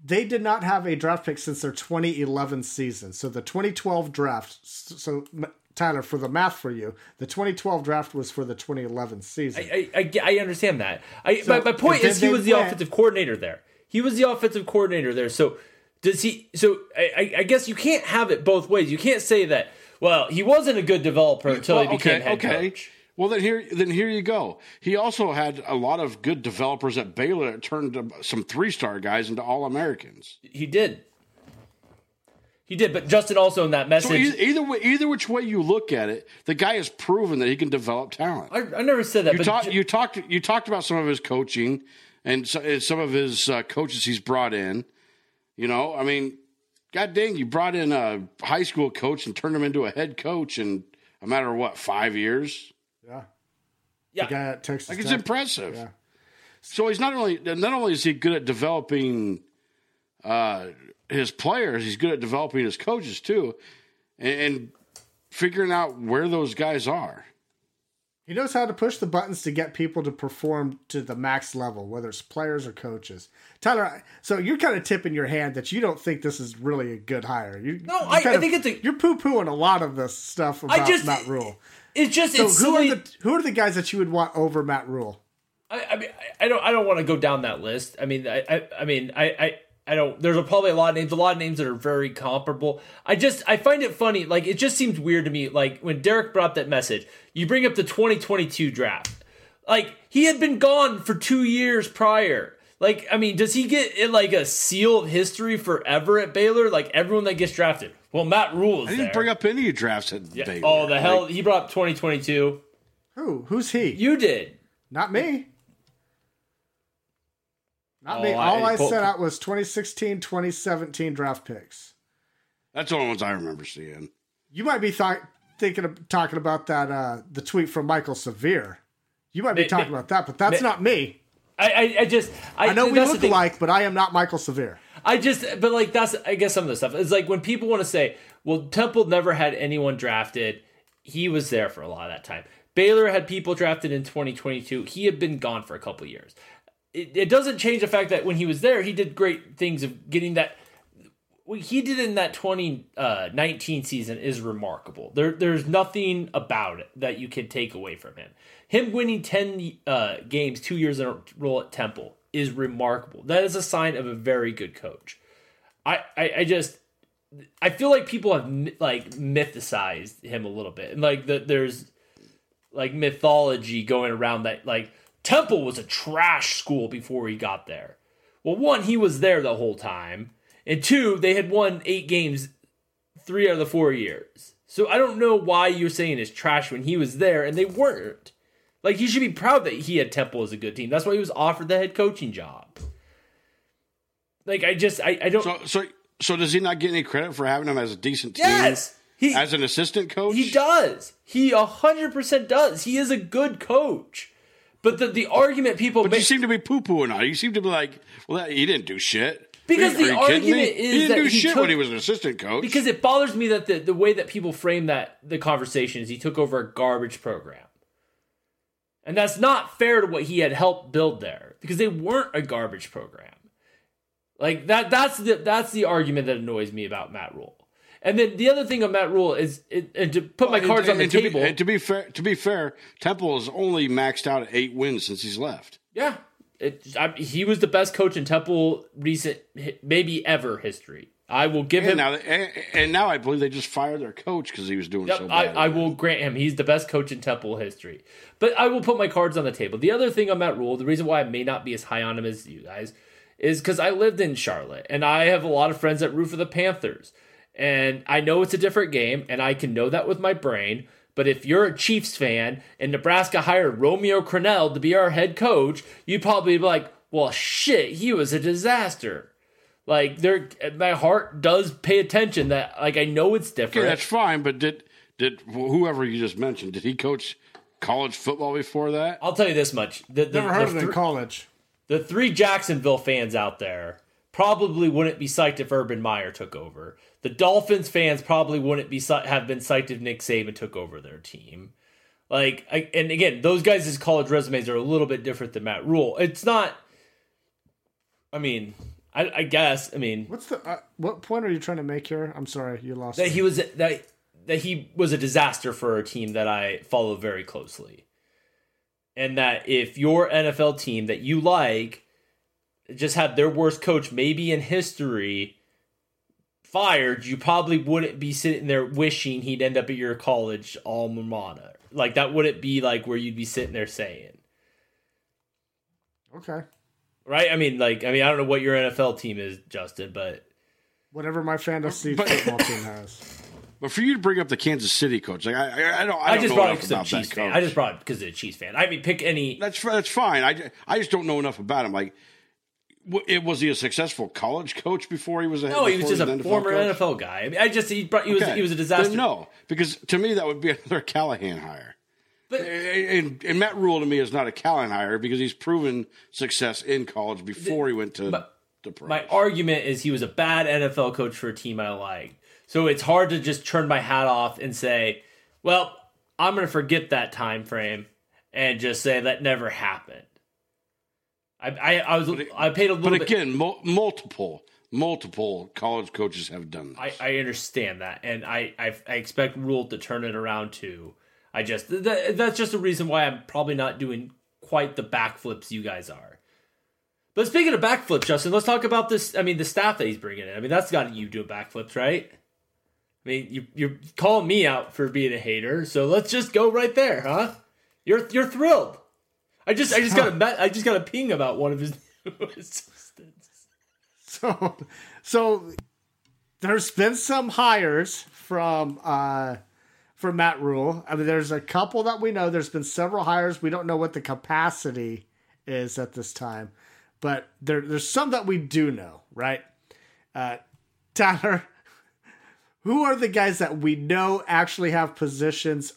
they did not have a draft pick since their twenty eleven season. So, the twenty twelve draft, so, Tyler, for the math for you, the twenty twelve draft was for the twenty eleven season. I, I, I understand that. I, so my, my point is he was the went, offensive coordinator there. He was the offensive coordinator there. So, does he, so, I, I guess you can't have it both ways. You can't say that, well, he wasn't a good developer until well, he became okay, head okay. coach. Well, then here, then here you go. He also had a lot of good developers at Baylor that turned some three-star guys into All-Americans. He did. He did, but Justin also in that message. So either, either, way, either which way you look at it, the guy has proven that he can develop talent. I, I never said that. You, but talk, ju- you, talked, you talked about some of his coaching and, so, and some of his uh, coaches he's brought in. You know, I mean, God dang, you brought in a high school coach and turned him into a head coach in a matter of, what, five years? Yeah, yeah. The guy at Texas like it's Tech. Impressive. Yeah. So he's not only not only is he good at developing uh, his players, he's good at developing his coaches too, and, and figuring out where those guys are. He knows how to push the buttons to get people to perform to the max level, whether it's players or coaches. Tyler, so you're kind of tipping your hand that you don't think this is really a good hire. You, no, you I, I think of, it's a, you're poo-pooing a lot of this stuff about just, Matt Rhule. It's just so it's who silly. Are the who are the guys that you would want over Matt Rhule? I, I mean, I don't I don't want to go down that list. I mean, I I, I mean, I, I I don't. There's probably a lot of names, a lot of names that are very comparable. I just, I find it funny. Like, it just seems weird to me. Like, when Derek brought up that message, you bring up the twenty twenty-two draft. Like, he had been gone for two years prior. Like, I mean, does he get like a seal of history forever at Baylor? Like everyone that gets drafted. Well, Matt Rhule is there. I didn't there. bring up any drafts at yeah. Baylor. Oh, the hell. Like, he brought up twenty twenty-two. Who? Who's he? You did. Not me. Not oh, me. All I, I sent out was twenty sixteen, twenty seventeen draft picks. That's the only ones I remember seeing. You might be th- thinking of talking about that, uh, the tweet from Michael Severe. You might be ma- talking ma- about that, but that's ma- not me. I, I, I just I, I know we look alike, but I am not Michael Severe. I just but like that's I guess some of the stuff. It's like when people want to say, well, Temple never had anyone drafted. He was there for a lot of that time. Baylor had people drafted in twenty twenty-two. He had been gone for a couple years. It, it doesn't change the fact that when he was there, he did great things of getting that. What he did in that twenty nineteen season is remarkable. There, there's nothing about it that you can take away from him. Him winning ten uh, games two years in a row at Temple is remarkable. That is a sign of a very good coach. I, I, I just, I feel like people have like mythicized him a little bit, and like that there's like mythology going around that like Temple was a trash school before he got there. Well, one, he was there the whole time. And two, they had won eight games three out of the four years. So I don't know why you're saying it's trash when he was there and they weren't. Like, he should be proud that he had Temple as a good team. That's why he was offered the head coaching job. Like, I just, I, I don't... So, so so does he not get any credit for having him as a decent team? Yes! He, as an assistant coach? He does. He one hundred percent does. He is a good coach. But the, the argument people but make... But you seem to be poo-pooing on it. You seem to be like, well, he didn't do shit. Because the argument is he didn't that do he shit took, when he was an assistant coach. Because it bothers me that the, the way that people frame that the conversation is he took over a garbage program, and that's not fair to what he had helped build there because they weren't a garbage program. Like that, that's the that's the argument that annoys me about Matt Rhule. And then the other thing on Matt Rhule is, it, and to put well, my cards and, on the and table. To be, and to be fair, to be fair, Temple has only maxed out at eight wins since he's left. Yeah. It, I, he was the best coach in Temple recent, maybe ever history. I will give and him. Now, and, and now I believe they just fired their coach because he was doing yep, so bad. I, I will grant him he's the best coach in Temple history. But I will put my cards on the table. The other thing on Matt Rhule, the reason why I may not be as high on him as you guys, is because I lived in Charlotte and I have a lot of friends that root for the Panthers. And I know it's a different game, and I can know that with my brain. But if you're a Chiefs fan and Nebraska hired Romeo Crennel to be our head coach, you'd probably be like, well, shit, he was a disaster. Like, there, my heart does pay attention that, like, I know it's different. Okay, that's fine, but did did whoever you just mentioned, did he coach college football befefore that? I'll tell you this much. The, the, Never heard the of th- it in college. The three Jacksonville fans out there probably wouldn't be psyched if Urban Meyer took over. The Dolphins fans probably wouldn't be have been psyched if Nick Saban took over their team. Like, I, and again, those guys' college resumes are a little bit different than Matt Rhule. It's not. I mean, I, I guess. I mean, what's the uh, what point are you trying to make here? I'm sorry, you lost. That me. he was that that he was a disaster for a team that I follow very closely, and that if your N F L team that you like just had their worst coach maybe in history fired, you probably wouldn't be sitting there wishing he'd end up at your college alma mater. Like, that wouldn't be like where you'd be sitting there saying. Okay. Right? I mean, like, I mean, I don't know what your N F L team is, Justin, but whatever my fantasy but, football team has. But for you to bring up the Kansas City coach, like, I, I, I don't, I, I don't just know enough about Chiefs that fan. coach. I just brought it because of the Chiefs fan. I mean, pick any. That's that's fine. I I just don't know enough about him. Like, It was he a successful college coach before he was a no? He was just a former N F L, N F L guy. I mean, I just he, brought, he okay. was he was a disaster. Then no, because to me that would be another Callahan hire. But and, and Matt Rhule to me is not a Callahan hire because he's proven success in college before the, he went to my, the pros. My argument is he was a bad N F L coach for a team I like, so it's hard to just turn my hat off and say, "Well, I'm going to forget that time frame and just say that never happened." I, I was it, I paid a little bit. But again, bit. Mul- multiple, multiple college coaches have done this. I, I understand that, and I, I, I expect Rhule to turn it around too. I just that, that's just a reason why I'm probably not doing quite the backflips you guys are. But speaking of backflips, Justin, let's talk about this. I mean, the staff that he's bringing in. I mean, that's got you doing backflips, right? I mean, you you're calling me out for being a hater, so let's just go right there, huh? You're you're thrilled. I just I just got a I just got a ping about one of his so, so there's been some hires from uh, from Matt Rhule. I mean, there's a couple that we know. There's been several hires. We don't know what the capacity is at this time, but there there's some that we do know, right? Uh, Tyler, who are the guys that we know actually have positions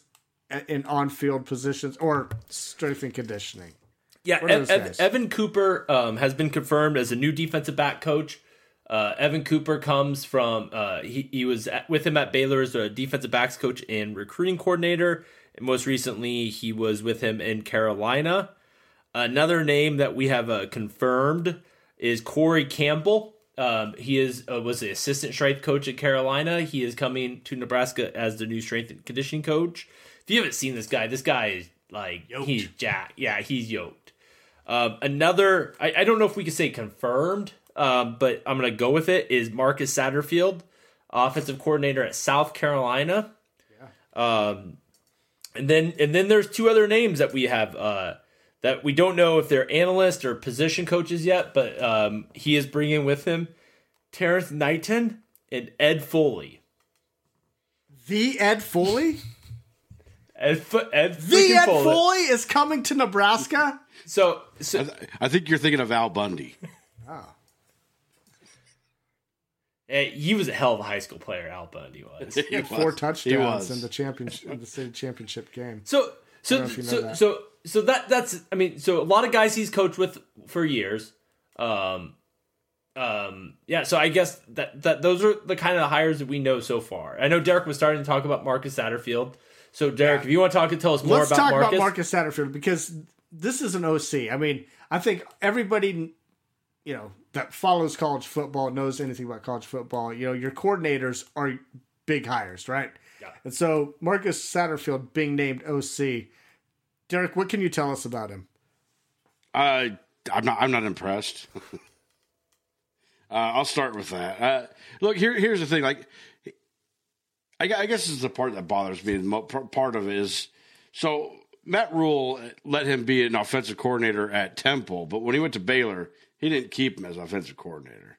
in on-field positions or strength and conditioning? Yeah, Ev- Ev- Evan Cooper um, has been confirmed as a new defensive back coach. Uh, Evan Cooper comes from, uh, he, he was at, with him at Baylor as a defensive backs coach and recruiting coordinator. And most recently, he was with him in Carolina. Another name that we have uh, confirmed is Corey Campbell. Um, he is uh, was the assistant strength coach at Carolina. He is coming to Nebraska as the new strength and conditioning coach. If you haven't seen this guy, this guy is like, yoked. He's jacked. Yeah, he's yoked. Um, another, I, I don't know if we could say confirmed, um, but I'm going to go with it, is Marcus Satterfield, offensive coordinator at South Carolina. Yeah. Um, and then and then there's two other names that we have uh, that we don't know if they're analysts or position coaches yet, but um, he is bringing with him Terrence Knighton and Ed Foley. The Ed Foley? Ed, Ed the Ed Foley. Foley is coming to Nebraska. So, so I, th- I think you're thinking of Al Bundy. Oh, hey, he was a hell of a high school player. Al Bundy was. He had four was. touchdowns in the championship in the state championship game. So, so, so, so, that. so, so that that's. I mean, so a lot of guys he's coached with for years. Um, um, yeah. So I guess that that those are the kind of hires that we know so far. I know Derek was starting to talk about Marcus Satterfield. So, Derek, yeah. if you want to talk and tell us more Let's about Marcus. Let's talk about Marcus Satterfield, because this is an O C. I mean, I think everybody, you know, that follows college football knows anything about college football. You know, your coordinators are big hires, right? Yeah. And so, Marcus Satterfield being named O C. Derek, what can you tell us about him? Uh, I'm not. I'm not impressed. uh, I'll start with that. Uh, look, here. Here's the thing, like. I guess this is the part that bothers me. Part of it is, so Matt Rhule let him be an offensive coordinator at Temple, but when he went to Baylor, he didn't keep him as offensive coordinator.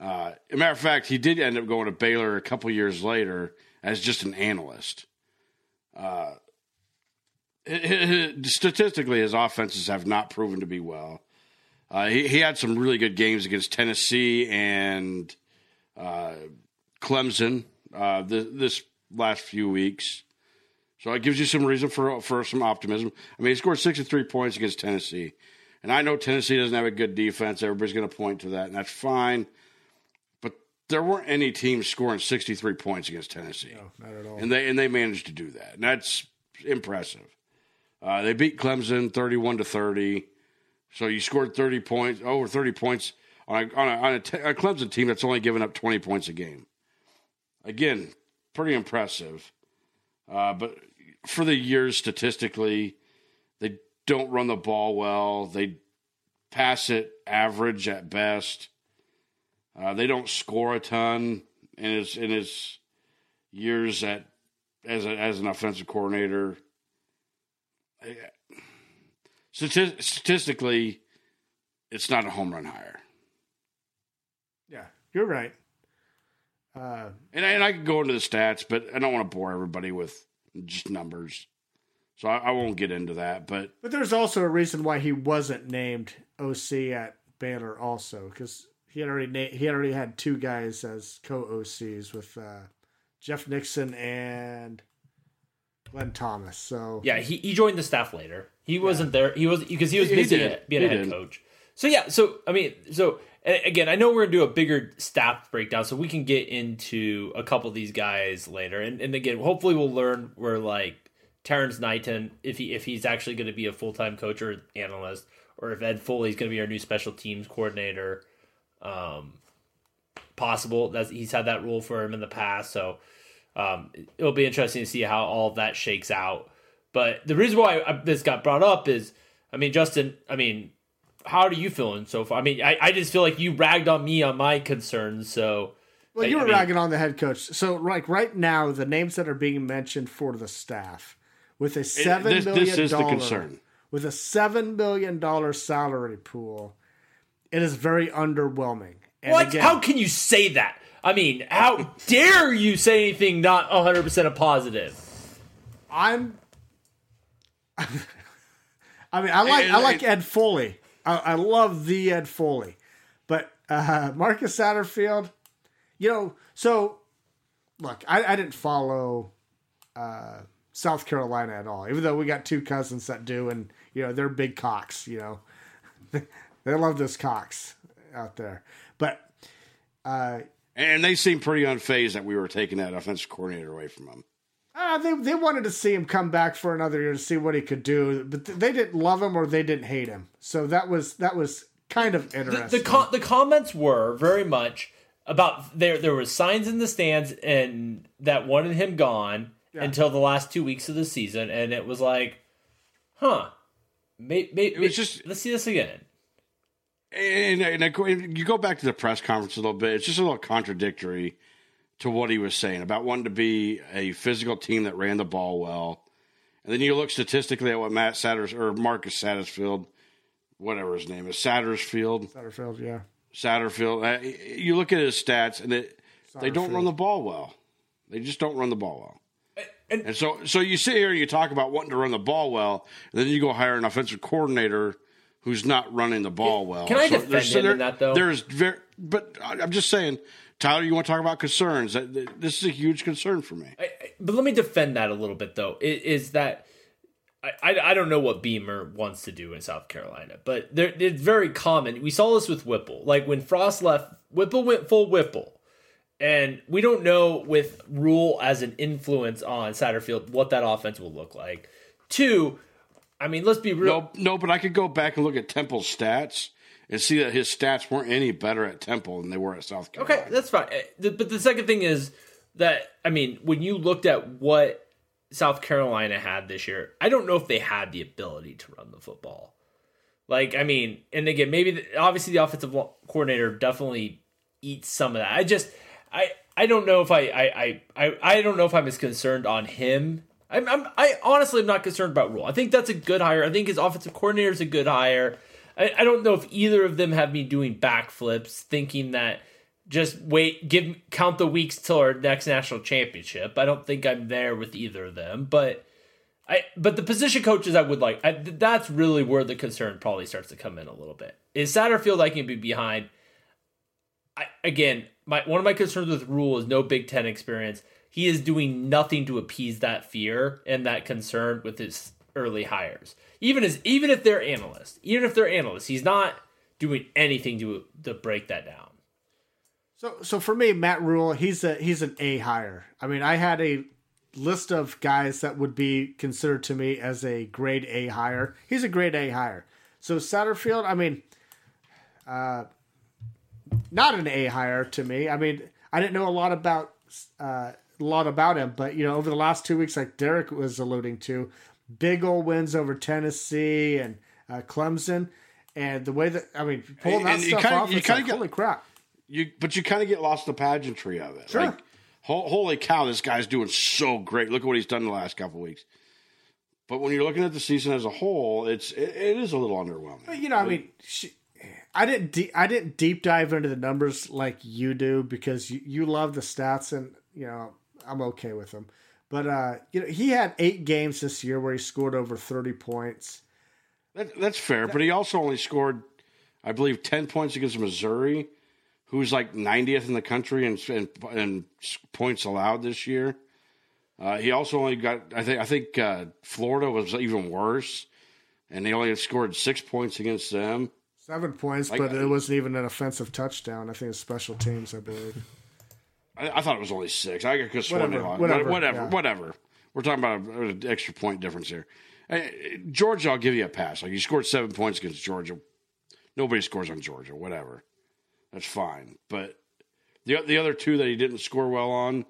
Uh, as a matter of fact, he did end up going to Baylor a couple years later as just an analyst. Uh, statistically, his offenses have not proven to be well. Uh, he, he had some really good games against Tennessee and uh, Clemson. Uh, this, this last few weeks. So it gives you some reason for for some optimism. I mean, he scored sixty-three points against Tennessee. And I know Tennessee doesn't have a good defense. Everybody's going to point to that, and that's fine. But there weren't any teams scoring sixty-three points against Tennessee. No, not at all. And they, and they managed to do that. And that's impressive. Uh, they beat Clemson thirty-one to thirty. So you scored thirty points, over thirty points on a, on a, on a, t- a Clemson team that's only giving up twenty points a game. Again, pretty impressive. Uh, but for the years, statistically, they don't run the ball well. They pass it average at best. Uh, they don't score a ton in his, in his years at as a, as an offensive coordinator. Statist- statistically, it's not a home run hire. Yeah, you're right. Uh, and, and I could go into the stats, but I don't want to bore everybody with just numbers. So I, I won't get into that. But but there's also a reason why he wasn't named O C at Baylor also, because he had already na- he had already had two guys as co-O Cs with uh, Jeff Nixon and Glenn Thomas. So yeah, he, he joined the staff later. He yeah. wasn't there. He was because he was he, busy he being he a head did. coach. So yeah. So I mean, so. And again, I know we're going to do a bigger staff breakdown, so we can get into a couple of these guys later. And, and again, hopefully we'll learn where, like, Terrence Knighton, if he if he's actually going to be a full-time coach or analyst, or if Ed Foley is going to be our new special teams coordinator. Um, possible. That's, he's had that role for him in the past, so um, it'll be interesting to see how all of that shakes out. But the reason why I, this got brought up is, I mean, Justin, I mean, how do you feeling so far? I mean, I, I just feel like you ragged on me on my concerns. So, well, you were I mean, ragging on the head coach. So, like right now, the names that are being mentioned for the staff with a seven it, this, million this is dollar, the concern with a seven million dollar salary pool It is very underwhelming. And what? Again, how can you say that? I mean, how dare you say anything not one hundred percent a positive? I'm... I mean, I like I like Ed Foley. I, I love the Ed Foley. But uh, Marcus Satterfield, you know, so, look, I, I didn't follow uh, South Carolina at all, even though we got two cousins that do, and, you know, they're big cocks, you know. They love those cocks out there. But... Uh, and they seemed pretty unfazed that we were taking that offensive coordinator away from him. Uh, they they wanted to see him come back for another year to see what he could do, but th- they didn't love him or they didn't hate him. So that was that was kind of interesting. The the, com- the comments were very much about there there were signs in the stands and that wanted him gone yeah. until the last two weeks of the season, and it was like, huh, maybe, maybe, it was just, let's see this again. And, and you go back to the press conference a little bit. It's just a little contradictory to what he was saying about wanting to be a physical team that ran the ball well. And then you look statistically at what Matt Satters or Marcus Satterfield, whatever his name is, Satterfield. Satterfield, yeah. Satterfield. Uh, you look at his stats, and it, they don't run the ball well. They just don't run the ball well. And, and so, so you sit here and you talk about wanting to run the ball well, and then you go hire an offensive coordinator who's not running the ball well. Can I so defend him there, in that, though? There's very, but I'm just saying, Tyler, you want to talk about concerns. This is a huge concern for me. I, I, but let me defend that a little bit, though. It, is that I, I I don't know what Beamer wants to do in South Carolina, but they're, it's very common. We saw this with Whipple. Like, when Frost left, Whipple went full Whipple. And we don't know, with Rhule as an influence on Satterfield, what that offense will look like. Two... I mean, let's be real. No, no, but I could go back and look at Temple's stats and see that his stats weren't any better at Temple than they were at South Carolina. Okay, that's fine. But the second thing is that, I mean, when you looked at what South Carolina had this year, I don't know if they had the ability to run the football. Like, I mean, and again, maybe, the, obviously the offensive coordinator definitely eats some of that. I just, I, I don't know if I, I, I, I don't know if I'm as concerned on him. I'm, I'm, I honestly am not concerned about Rhule. I think that's a good hire. I think his offensive coordinator is a good hire. I, I don't know if either of them have me doing backflips, thinking that just wait, give count the weeks till our next national championship. I don't think I'm there with either of them. But I, but the position coaches, I would like. I, that's really where the concern probably starts to come in a little bit. Is Satterfield I can be behind? I, again, my one of my concerns with Rhule is no Big Ten experience. He is doing nothing to appease that fear and that concern with his early hires. Even as even if they're analysts, even if they're analysts, he's not doing anything to to break that down. So, so for me, Matt Rhule, he's a he's an A hire. I mean, I had a list of guys that would be considered to me as a grade A hire. He's a grade A hire. So Satterfield, I mean, uh, not an A hire to me. I mean, I didn't know a lot about. Uh, A lot about him, but you know, over the last two weeks, like Derek was alluding to, big old wins over Tennessee and uh, Clemson, and the way that I mean, pulling that and stuff kinda, off, it's like, get, holy crap! You but you kind of get lost in the pageantry of it. Sure. Like, ho- holy cow, this guy's doing so great. Look at what he's done the last couple of weeks. But when you're looking at the season as a whole, it's it, it is a little underwhelming. But, you know, I mean, she, I didn't de- I didn't deep dive into the numbers like you do because you, you love the stats and you know. I'm okay with him. But, uh, you know, he had eight games this year where he scored over thirty points. That, that's fair, that, but he also only scored, I believe, ten points against Missouri, who's like ninetieth in the country in, in, in points allowed this year. Uh, he also only got, I think, I think uh, Florida was even worse, and they only scored six points against them. Seven points, like, but it wasn't even an offensive touchdown. I think it was special teams, I believe. I thought it was only six. I could have sworn it on. Whatever, whatever, yeah. whatever. We're talking about an extra point difference here. Hey, Georgia, I'll give you a pass. Like, you scored seven points against Georgia. Nobody scores on Georgia. Whatever, that's fine. But the the other two that he didn't score well on,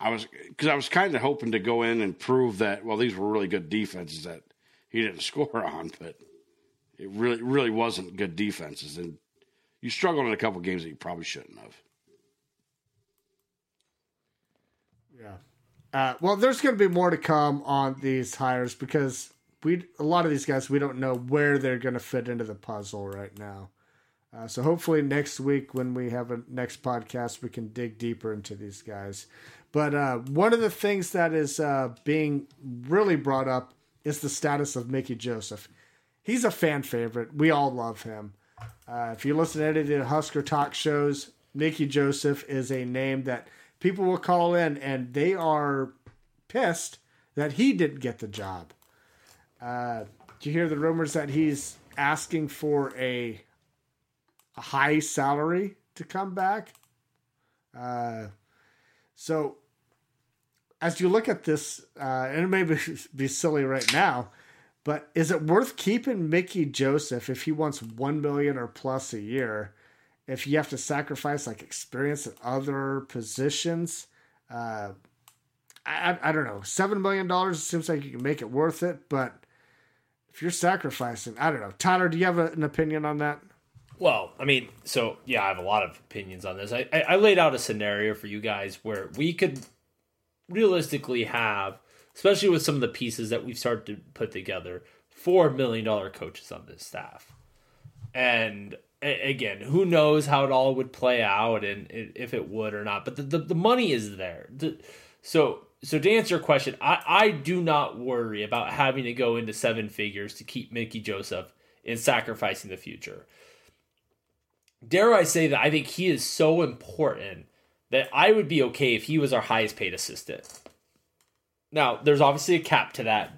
I was because I was kind of hoping to go in and prove that well these were really good defenses that he didn't score on, but it really really wasn't good defenses, and you struggled in a couple games that you probably shouldn't have. Yeah. Uh, well, there's going to be more to come on these hires because we a lot of these guys, we don't know where they're going to fit into the puzzle right now. Uh, so hopefully next week when we have a next podcast, we can dig deeper into these guys. But uh, one of the things that is uh, being really brought up is the status of Mickey Joseph. He's a fan favorite. We all love him. Uh, if you listen to any of the Husker Talk shows, Mickey Joseph is a name that people will call in, and they are pissed that he didn't get the job. Uh, do you hear the rumors that he's asking for a... a high salary to come back? Uh, so as you look at this, uh, and it may be, be silly right now, but is it worth keeping Mickey Joseph if he wants one million dollars or plus a year, if you have to sacrifice like experience at other positions? Uh, I, I don't know. seven million dollars seems like you can make it worth it, but if you're sacrificing, I don't know. Tyler, do you have a, an opinion on that? Well, I mean, so, yeah, I have a lot of opinions on this. I, I, I laid out a scenario for you guys where we could realistically have, especially with some of the pieces that we've started to put together, four million dollars coaches on this staff. And, a- again, who knows how it all would play out and if it would or not. But the, the, the money is there. The, so, so to answer your question, I, I do not worry about having to go into seven figures to keep Mickey Joseph and sacrificing the future. Dare I say that I think he is so important that I would be okay if he was our highest paid assistant. Now, there's obviously a cap to that.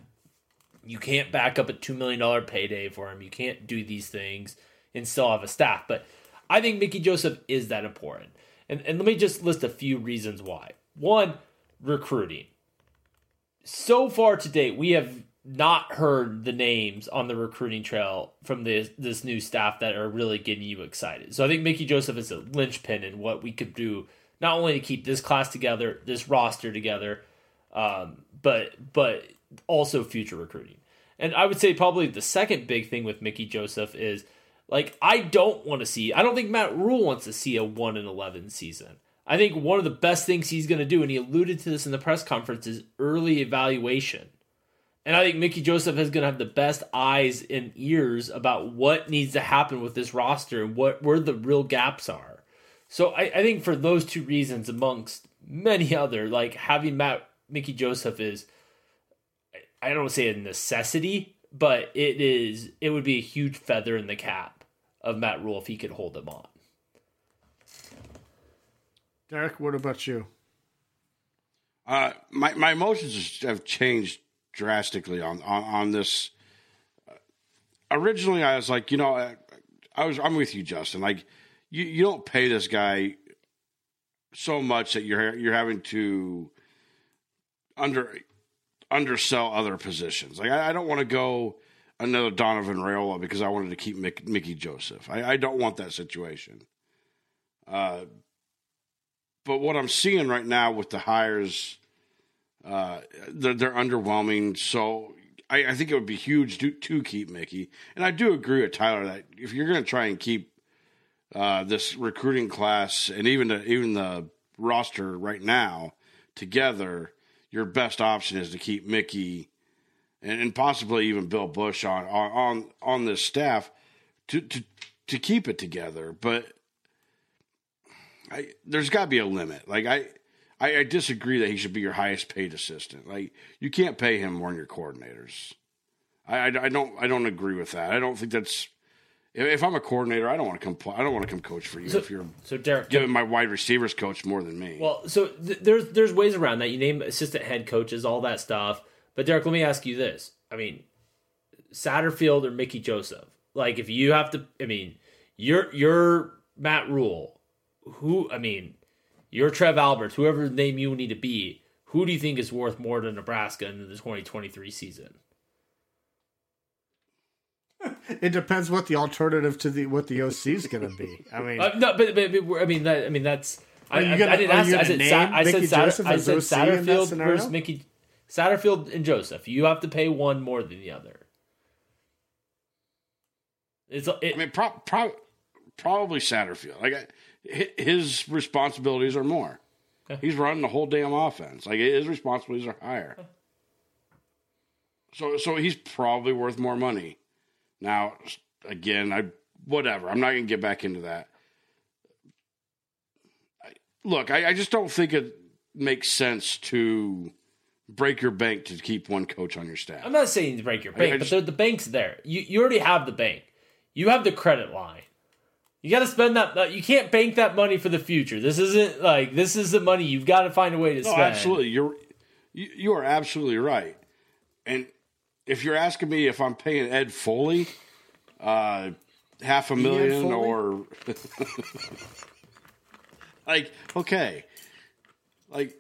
You can't back up a two million dollars payday for him. You can't do these things and still have a staff. But I think Mickey Joseph is that important. And, and let me just list a few reasons why. One, recruiting. So far to date, we have not heard the names on the recruiting trail from this, this new staff that are really getting you excited. So I think Mickey Joseph is a linchpin in what we could do, not only to keep this class together, this roster together, um, but but also future recruiting. And I would say probably the second big thing with Mickey Joseph is, like, I don't want to see, I don't think Matt Rhule wants to see a one and eleven season. I think one of the best things he's going to do, and he alluded to this in the press conference, is early evaluation. And I think Mickey Joseph is going to have the best eyes and ears about what needs to happen with this roster and what where the real gaps are. So I, I think for those two reasons, amongst many other, like having Matt Mickey Joseph is, I don't want to say a necessity, but it is it would be a huge feather in the cap of Matt Rhule if he could hold him on. Derek, what about you? Uh, my my emotions have changed drastically on, on, on this. Uh, originally, I was like, you know, I, I was, I'm with you, Justin. Like, you, you don't pay this guy so much that you're, you're having to under undersell other positions. Like, I, I don't want to go another Donovan Rayola because I wanted to keep Mick, Mickey Joseph. I, I don't want that situation. Uh, but what I'm seeing right now with the hires, Uh, they're, they're underwhelming, so I, I think it would be huge to, to keep Mickey. And I do agree with Tyler that if you're going to try and keep uh, this recruiting class and even the, even the roster right now together, your best option is to keep Mickey and, and possibly even Bill Bush on on, on, on this staff to, to to keep it together. But I, there's got to be a limit. Like I. I, I disagree that he should be your highest paid assistant. Like, you can't pay him more than your coordinators. I, I, I don't I don't agree with that. I don't think that's. If, if I'm a coordinator, I don't want to come. I don't want to come coach for you. So, if you're so Derek, giving my wide receivers coach more than me. Well, so th- there's there's ways around that. You name assistant head coaches, all that stuff. But Derek, let me ask you this. I mean, Satterfield or Mickey Joseph? Like, if you have to, I mean, you're you're Matt Rhule. Who I mean. You're Trev Alberts, whoever name you need to be. Who do you think is worth more to Nebraska in the twenty twenty-three season? It depends what the alternative to the what the O C is going to be. I mean, uh, no, but, but, but I mean that. I mean that's. I, gonna, I didn't ask. I said, I said, Satter, I said Satterfield versus Mickey. Satterfield and Joseph. You have to pay one more than the other. It's. It, I mean, pro, pro, probably Satterfield. Like. I, His responsibilities are more. Okay. He's running the whole damn offense. Like, his responsibilities are higher. Okay. So so he's probably worth more money. Now, again, I whatever. I'm not going to get back into that. I, look, I, I just don't think it makes sense to break your bank to keep one coach on your staff. I'm not saying to break your bank, I, I just, but the, the bank's there. You you already have the bank. You have the credit line. You got to spend that. You can't bank that money for the future. This isn't like this is the money you've got to find a way to no, spend. Absolutely, you're you, you are absolutely right. And if you're asking me if I'm paying Ed Foley uh, half a million or like okay, like.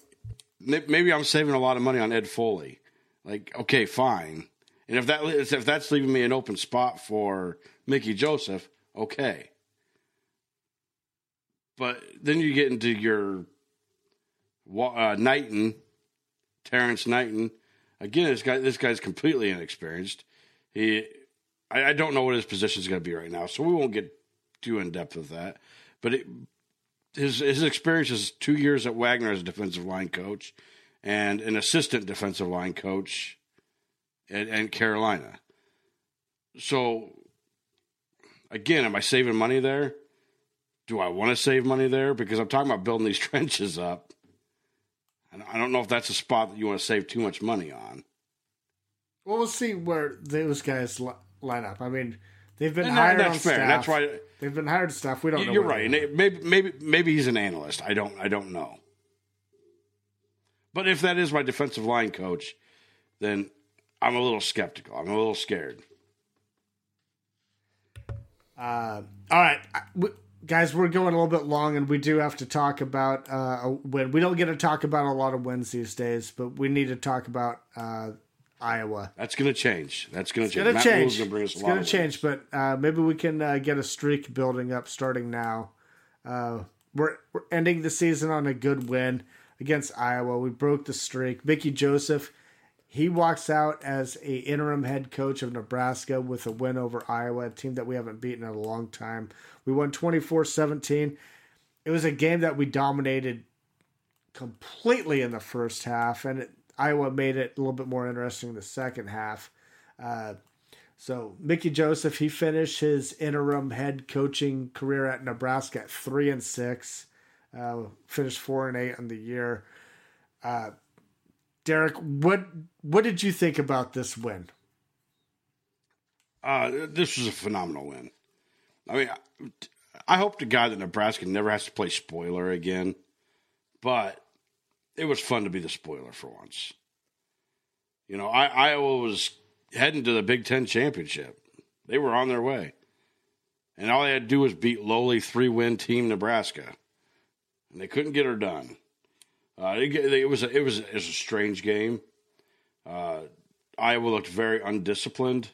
Maybe I'm saving a lot of money on Ed Foley. Like, okay, fine. And if that if that's leaving me an open spot for Mickey Joseph, okay. But then you get into your uh, Knighton, Terrence Knighton. Again, this guy this guy's completely inexperienced. He, I, I don't know what his position's going to be right now, so we won't get too in depth with that. But it. His his experience is two years at Wagner as a defensive line coach and an assistant defensive line coach at, at Carolina. So, again, am I saving money there? Do I want to save money there? Because I'm talking about building these trenches up. And I don't know if that's a spot that you want to save too much money on. Well, we'll see where those guys line up. I mean... They've been and hired that, that's on fair. Staff. That's right. They've been hired staff. We don't You're know. You're right. And it, maybe maybe maybe he's an analyst. I don't I don't know. But if that is my defensive line coach, then I'm a little skeptical. I'm a little scared. Uh, all right, we, guys, we're going a little bit long, and we do have to talk about uh, a win. We don't get to talk about a lot of wins these days, but we need to talk about. Uh, Iowa. That's going to change. That's going to change. Gonna change. Gonna bring us it's going to change, but uh, maybe we can uh, get a streak building up starting now. Uh, we're, we're ending the season on a good win against Iowa. We broke the streak. Mickey Joseph, he walks out as a interim head coach of Nebraska with a win over Iowa, a team that we haven't beaten in a long time. We won twenty-four seventeen. It was a game that we dominated completely in the first half, and it Iowa made it a little bit more interesting in the second half. Uh, so Mickey Joseph, he finished his interim head coaching career at Nebraska at three and six, uh, finished four and eight on the year. Uh, Derek, what what did you think about this win? Uh, this was a phenomenal win. I mean, I, I hope to God that Nebraska never has to play spoiler again, but. It was fun to be the spoiler for once. You know, I, Iowa was heading to the Big Ten championship. They were on their way. And all they had to do was beat lowly three-win team Nebraska. And they couldn't get her done. Uh, it, it, was a, it, was a, it was a strange game. Uh, Iowa looked very undisciplined.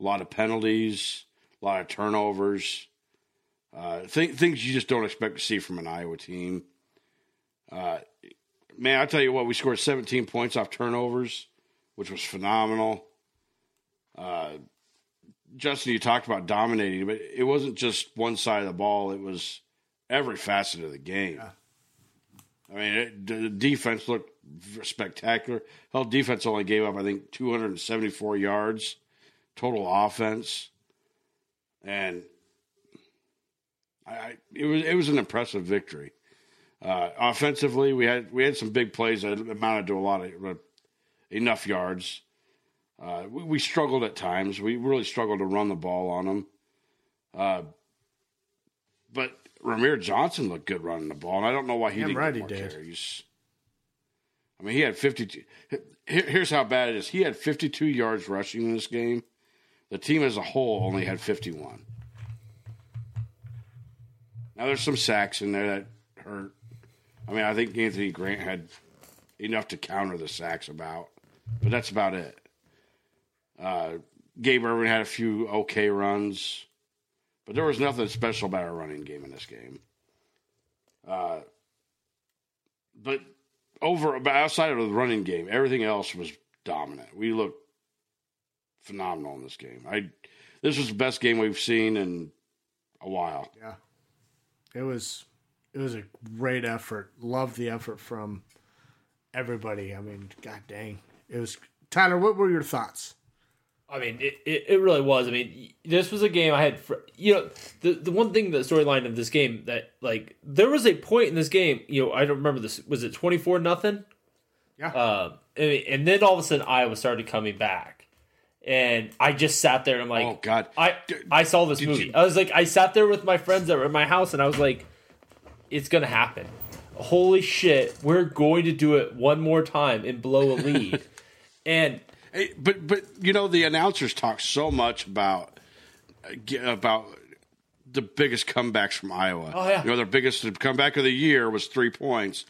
A lot of penalties. A lot of turnovers. Uh, th- things you just don't expect to see from an Iowa team. Uh Man, I tell you what, we scored seventeen points off turnovers, which was phenomenal. Uh, Justin, you talked about dominating, but it wasn't just one side of the ball. It was every facet of the game. Yeah. I mean, it, the defense looked spectacular. Hell, defense only gave up, I think, two hundred seventy-four yards, total offense. And I, it was it was an impressive victory. Uh, offensively, we had we had some big plays that amounted to a lot of uh, enough yards. Uh, we, we struggled at times. We really struggled to run the ball on them. Uh, but Ramir Johnson looked good running the ball, and I don't know why he Damn didn't right get more did. carries. I mean, he had fifty-two. Here, here's how bad it is. He had fifty-two yards rushing in this game. The team as a whole only had fifty-one. Now, there's some sacks in there that hurt. I mean, I think Anthony Grant had enough to counter the sacks about, but that's about it. Uh, Gabe Irvin had a few okay runs, but there was nothing special about our running game in this game. Uh, but over, but outside of the running game, everything else was dominant. We looked phenomenal in this game. I this was the best game we've seen in a while. Yeah, it was. It was a great effort. Love the effort from everybody. I mean, god dang. It was Tyler, what were your thoughts? I mean, it, it, it really was. I mean, this was a game I had, fr- you know, the, the one thing, the storyline of this game that, like, there was a point in this game, you know, I don't remember this, was it twenty-four nothing? Yeah. Uh, and, and then all of a sudden Iowa started coming back. And I just sat there and I'm like, oh, God. I, I saw this Did movie. You? I was like, I sat there with my friends that were in my house and I was like, it's going to happen. Holy shit, we're going to do it one more time and blow a lead. And... But but you know, the announcers talk so much about about the biggest comebacks from Iowa. Oh yeah, you know, their biggest comeback of the year was three points,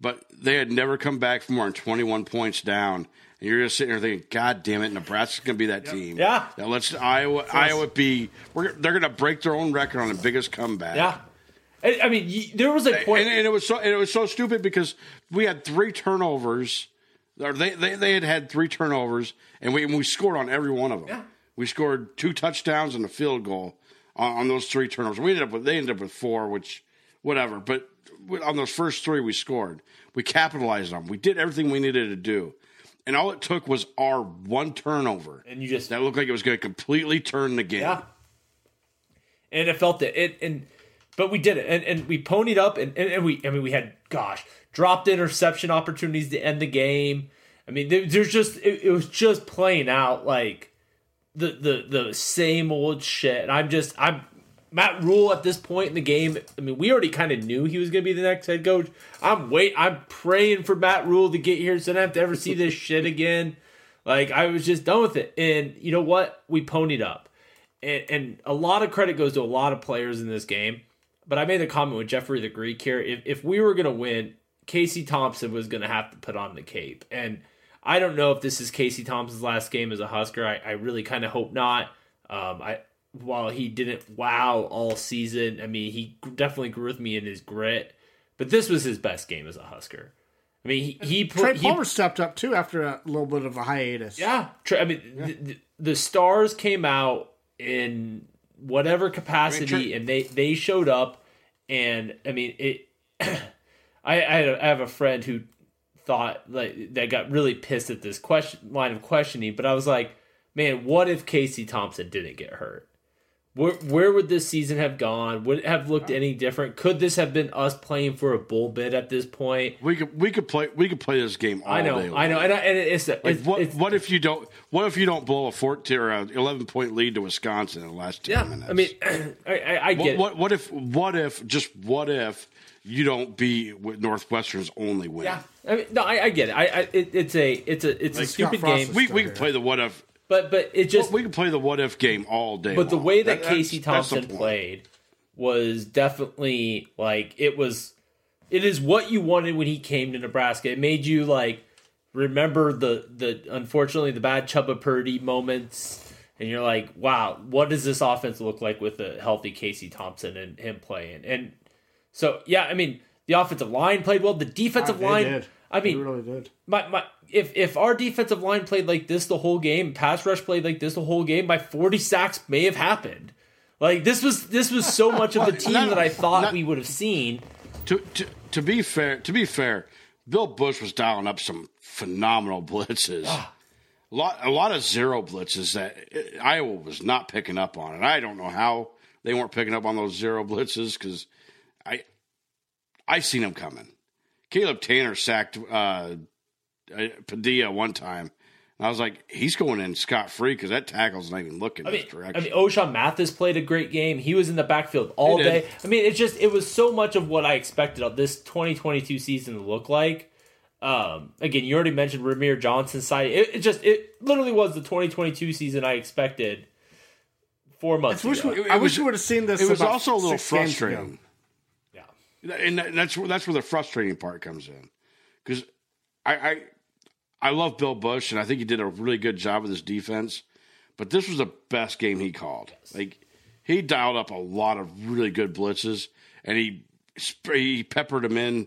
but they had never come back from more than twenty-one points down. And you're just sitting there thinking, God damn it, Nebraska's going to be that yep. team. Yeah, now let's Iowa yes. Iowa be. We're, they're going to break their own record on the biggest comeback. Yeah. And, I mean, there was a point, and, and it was so and it was so stupid because we had three turnovers. They, they they had had three turnovers, and we and we scored on every one of them. Yeah. We scored two touchdowns and a field goal on, on those three turnovers. We ended up with, they ended up with four, which whatever. But on those first three, we scored. We capitalized on them. We did everything we needed to do, and all it took was our one turnover. And you just that looked like it was going to completely turn the game. Yeah. And it felt that it and but we did it, and and we ponied up, and and, and we I mean we had gosh. dropped interception opportunities to end the game. I mean, there's just it, it was just playing out like the the the same old shit. And I'm just I'm Matt Rhule at this point in the game. I mean, we already kind of knew he was gonna be the next head coach. I'm wait I'm praying for Matt Rhule to get here so I don't have to ever see this shit again. Like I was just done with it. And you know what? We ponied up, and and a lot of credit goes to a lot of players in this game. But I made a comment with Jeffrey the Greek here. If if we were gonna win, Casey Thompson was going to have to put on the cape. And I don't know if this is Casey Thompson's last game as a Husker. I, I really kind of hope not. Um, I while he didn't wow all season, I mean, he definitely grew with me in his grit. But this was his best game as a Husker. I mean, he... he Trey he, Palmer stepped up, too, after a little bit of a hiatus. Yeah. I mean, yeah. The, the stars came out in whatever capacity, I mean, Trey- and they, they showed up. And, I mean, it... I I have a friend who thought like that got really pissed at this question line of questioning, but I was like, man, what if Casey Thompson didn't get hurt? Where where would this season have gone? Would it have looked any different? Could this have been us playing for a bull bid at this point? We could we could play we could play this game all I know, day long. I know, and, I, and it's, like it's what it's, what if you don't what if you don't blow a fourteen or an eleven point lead to Wisconsin in the last ten yeah, minutes? I mean, I, I, I get what, it. What, what if what if just what if. You don't be with Northwestern's only win. Yeah, I mean, no, I, I get it. I, I it, it's a, it's a, it's like a stupid game. We we can play the what if, but but it just well, we can play the what if game all day. But long. The way that, that Casey Thompson played was definitely like it was. It is what you wanted when he came to Nebraska. It made you like remember the the unfortunately the bad Chubba Purdy moments, and you're like, wow, what does this offense look like with a healthy Casey Thompson and him playing and. So, yeah, I mean, the offensive line played well. The defensive ah, line, did. I mean, they really did. My, my, if if our defensive line played like this the whole game, pass rush played like this the whole game, my forty sacks may have happened. Like this was this was so much of the team not, that I thought not, we would have seen. To, to to be fair, to be fair, Bill Bush was dialing up some phenomenal blitzes. a lot a lot of zero blitzes that Iowa was not picking up on, and I don't know how they weren't picking up on those zero blitzes because. I I seen him coming. Caleb Tanner sacked uh, Padilla one time. And I was like, he's going in scot-free because that tackle's not even looking I mean, this direction. I mean, O'Shawn Mathis played a great game. He was in the backfield all he day. Did. I mean, it's just it was so much of what I expected of this twenty twenty-two season to look like. Um, again, you already mentioned Ramir Johnson's side. It, it just it literally was the twenty twenty-two season I expected four months ago. We, I wish you would have seen this. It was also a little frustrating. And that's where that's where the frustrating part comes in, because I, I I love Bill Bush and I think he did a really good job with his defense, but this was the best game he called. Yes. Like he dialed up a lot of really good blitzes and he he peppered them in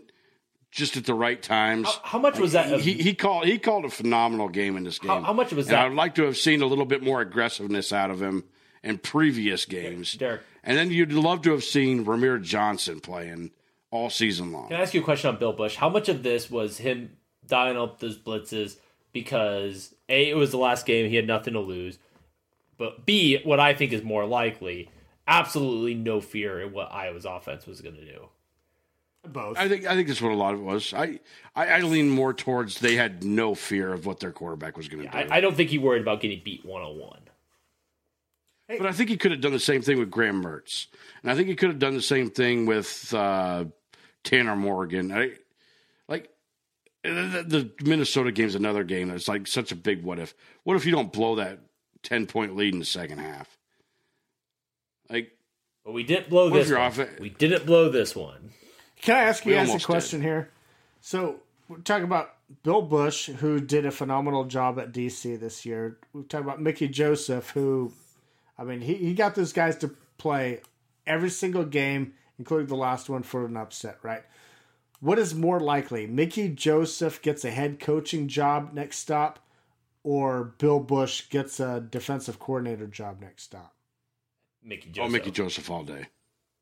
just at the right times. How, how much like, was that? Of, he he called he called a phenomenal game in this game. How, how much was and that? I'd like to have seen a little bit more aggressiveness out of him in previous games. Derek. And then you'd love to have seen Ramir Johnson playing. All season long. Can I ask you a question on Bill Bush? How much of this was him dialing up those blitzes because, A, it was the last game, he had nothing to lose, But B, what I think is more likely, absolutely no fear in what Iowa's offense was going to do. Both. I think I think that's what a lot of it was. I, I, I lean more towards they had no fear of what their quarterback was going to yeah, do. I, I don't think he worried about getting beat one oh one. Hey. But I think he could have done the same thing with Graham Mertz. And I think he could have done the same thing with uh, Tanner Morgan. I, like, the, the Minnesota game's another game that's like such a big what if. What if you don't blow that ten-point lead in the second half? Like, But we didn't blow this one. Off it? We didn't blow this one. Can I ask you guys a question here? So we're talking about Bill Bush, who did a phenomenal job at D C this year. We're talking about Mickey Joseph, who, I mean, he, he got those guys to play every single game, including the last one, for an upset, right? What is more likely? Mickey Joseph gets a head coaching job next stop, or Bill Bush gets a defensive coordinator job next stop? Mickey Joseph. Oh, Mickey Joseph all day.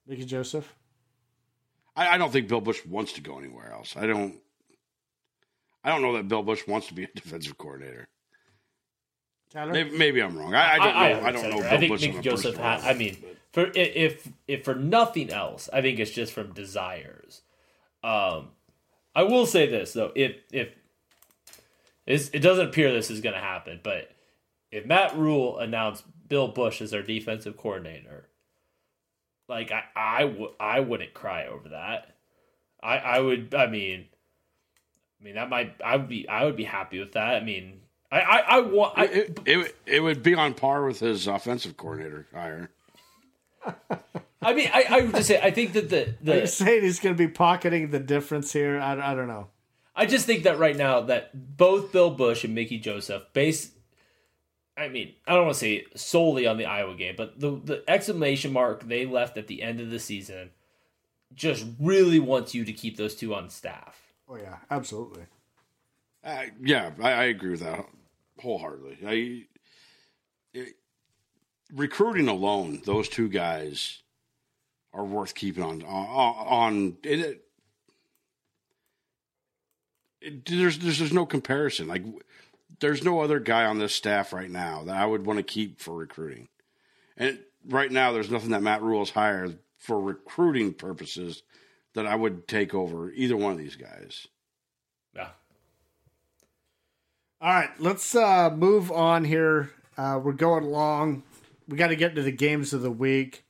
Mickey Joseph? I don't think Bill Bush wants to go anywhere else. I don't. I don't know that Bill Bush wants to be a defensive coordinator. Tyler? Maybe, maybe I'm wrong. I, I don't I, know. I, I don't know. Bill I think Bush Mickey Joseph. Has, I mean, for if if for nothing else, I think it's just from desires. Um, I will say this though: if if it doesn't appear this is going to happen, but if Matt Rhule announced Bill Bush as their defensive coordinator. Like, I, I, w- I wouldn't cry over that. I, I would, I mean, I mean, that might, I would be, I would be happy with that. I mean, I, I, I want. I, it, it, it would be on par with his offensive coordinator hire. I mean, I, I would just say, I think that the. the Are you saying he's going to be pocketing the difference here? I, I don't know. I just think that right now that both Bill Bush and Mickey Joseph base. I mean, I don't want to say solely on the Iowa game, but the, the exclamation mark they left at the end of the season just really wants you to keep those two on staff. Oh, yeah, absolutely. Uh, yeah, I, I agree with that wholeheartedly. I, it, recruiting alone, those two guys are worth keeping on. on, on it, it, there's, there's, there's no comparison. Like... There's no other guy on this staff right now that I would want to keep for recruiting. And right now, there's nothing that Matt Rhule's hired for recruiting purposes that I would take over either one of these guys. Yeah. All right, let's uh, move on here. Uh, we're going long. We got to get to the games of the week.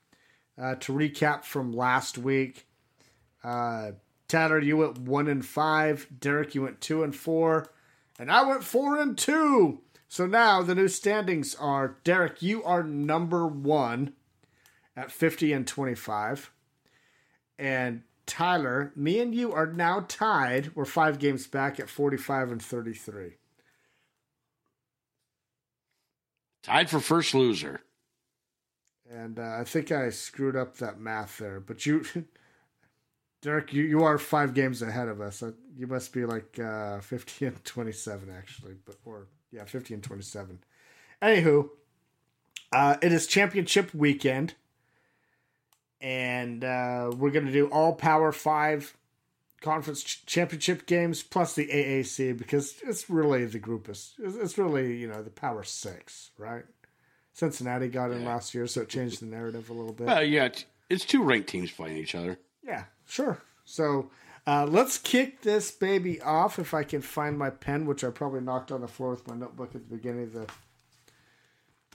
Uh, to recap from last week, uh, Tanner, you went one and five. Derek, you went two and four. And I went four and two. So now the new standings are, Derek, you are number one at fifty and twenty-five. And Tyler, me and you are now tied. We're five games back at forty-five and thirty-three. Tied for first loser. And uh, I think I screwed up that math there. But you... Derek, you, you are five games ahead of us. You must be like uh, fifty and twenty-seven, actually. But Or, yeah, fifty and twenty-seven. Anywho, uh, it is championship weekend. And uh, we're going to do all Power five conference ch- championship games plus the A A C because it's really the group. Is, it's really, you know, the Power six, right? Cincinnati got in yeah. last year, so it changed the narrative a little bit. Uh, yeah, it's two ranked teams playing each other. Yeah. Sure. So uh, let's kick this baby off if I can find my pen, which I probably knocked on the floor with my notebook at the beginning of the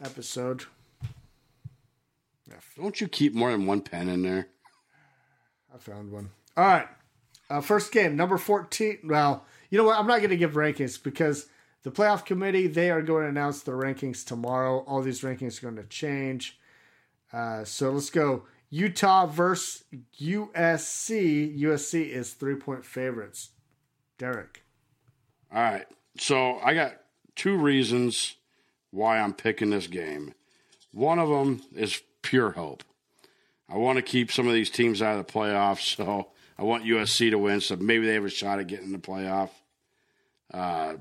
episode. Don't you keep more than one pen in there? I found one. All right. Uh, first game, number fourteen. Well, you know what? I'm not going to give rankings because the playoff committee, they are going to announce the rankings tomorrow. All these rankings are going to change. Uh, so let's go. Utah versus U S C. U S C is three-point favorites. Derek. All right. So I got two reasons why I'm picking this game. One of them is pure hope. I want to keep some of these teams out of the playoffs, so I want U S C to win, so maybe they have a shot at getting in the playoff. Uh,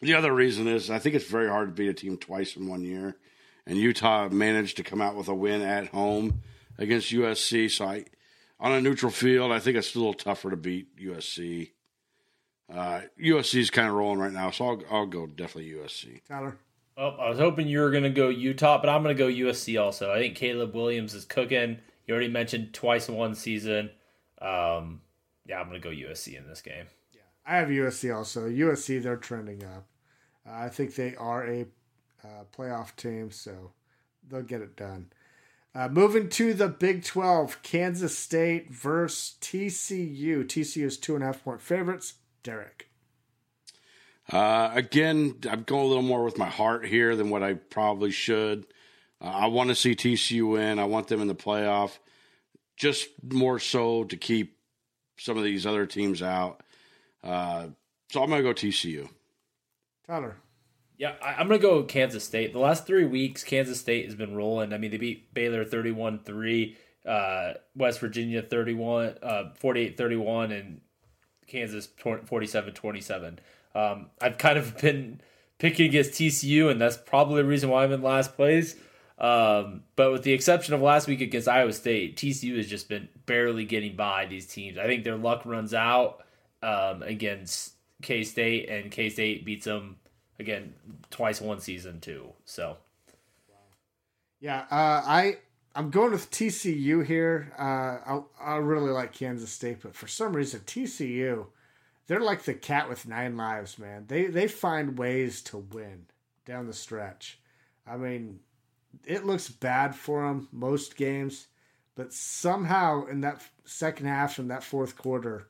the other reason is I think it's very hard to beat a team twice in one year, and Utah managed to come out with a win at home against U S C. So I, on a neutral field, I think it's a little tougher to beat U S C. Uh, U S C is kind of rolling right now, so I'll, I'll go definitely U S C. Tyler? Well, I was hoping you were going to go Utah, but I'm going to go U S C also. I think Caleb Williams is cooking. You already mentioned twice in one season. Um, yeah, I'm going to go U S C in this game. Yeah, I have U S C also. U S C, they're trending up. Uh, I think they are a uh, playoff team, so they'll get it done. Uh, moving to the Big twelve, Kansas State versus T C U. T C U's two and a half point favorites. Derek. Uh, again, I'm going a little more with my heart here than what I probably should. Uh, I want to see T C U win. I want them in the playoff, just more so to keep some of these other teams out. Uh, so I'm going to go T C U. Tyler. Yeah, I, I'm going to go Kansas State. The last three weeks, Kansas State has been rolling. I mean, they beat Baylor thirty-one three, uh, West Virginia thirty-one, uh, forty-eight thirty-one, and Kansas forty-seven twenty-seven. Um, I've kind of been picking against T C U, and that's probably the reason why I'm in last place. Um, but with the exception of last week against Iowa State, T C U has just been barely getting by these teams. I think their luck runs out um, against K-State, and K-State beats them, again, twice one season too. So, yeah, uh, I, I'm going with T C U here. Uh, I, I really like Kansas State, but for some reason, T C U... they're like the cat with nine lives, man. They they find ways to win down the stretch. I mean, it looks bad for them most games, but somehow in that second half and that fourth quarter,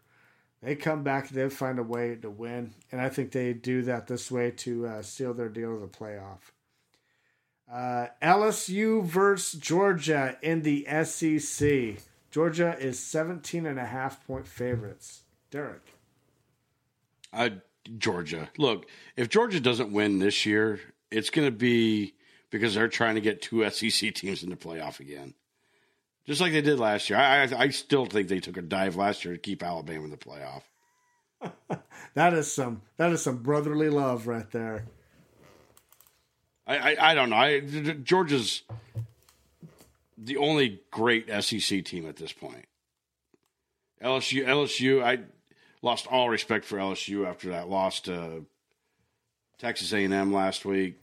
they come back and they find a way to win. And I think they do that this way to uh, seal their deal to the playoff. Uh, L S U versus Georgia in the S E C. Georgia is seventeen and a half point favorites. Derek. Uh, Georgia. Look, if Georgia doesn't win this year, it's going to be because they're trying to get two S E C teams in the playoff again, just like they did last year. I, I, I still think they took a dive last year to keep Alabama in the playoff. That is some that is some brotherly love right there. I, I, I don't know. I, Georgia's the only great S E C team at this point. L S U, L S U. I. Lost all respect for L S U after that loss to Texas A and M last week.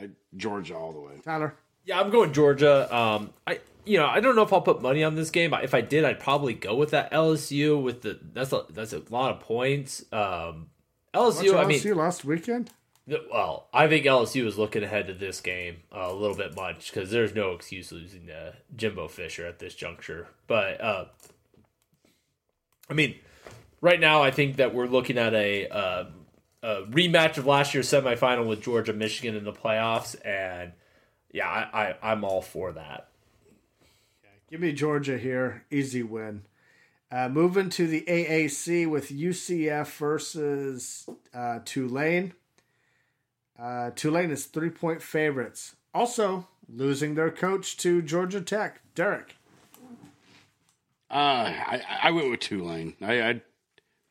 I, Georgia all the way. Tyler? Yeah, I'm going Georgia. Um, I you know I don't know if I'll put money on this game. If I did, I'd probably go with that L S U. With the that's a, that's a lot of points. Um, L S U. L S U I mean, last weekend. Well, I think L S U is looking ahead to this game uh, a little bit much because there's no excuse losing to Jimbo Fisher at this juncture, but. Uh, I mean, right now I think that we're looking at a, uh, a rematch of last year's semifinal with Georgia, Michigan in the playoffs, and yeah, I, I, I'm all for that. Okay. Give me Georgia here, easy win. Uh, moving to the A A C with U C F versus uh, Tulane. Uh, Tulane is three-point favorites. Also, losing their coach to Georgia Tech. Derek. Uh, I, I went with Tulane. I, I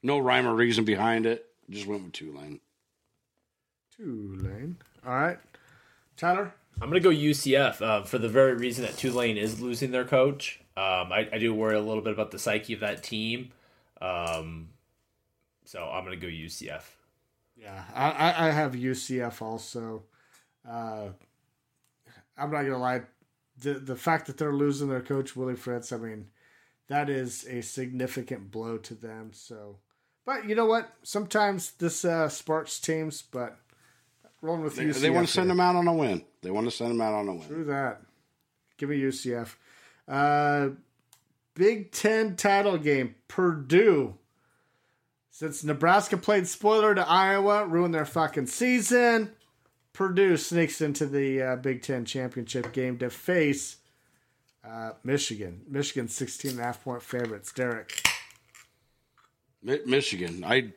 no rhyme or reason behind it. Just went with Tulane. Tulane. All right, Tyler. I'm gonna go U C F uh, for the very reason that Tulane is losing their coach. Um, I, I do worry a little bit about the psyche of that team. Um, so I'm gonna go U C F. Yeah, I, I have U C F also. Uh, I'm not gonna lie. The the fact that they're losing their coach Willie Fritz, I mean. That is a significant blow to them. So, but you know what? Sometimes this uh, sparks teams, but rolling with they, U C F. They want to send them out on a win. They want to send them out on a win. True that. Give me U C F. Uh, Big Ten title game, Purdue. Since Nebraska played spoiler to Iowa, ruined their fucking season, Purdue sneaks into the uh, Big Ten championship game to face... Uh, Michigan. Michigan, sixteen and a half point favorites. Derek. Michigan. I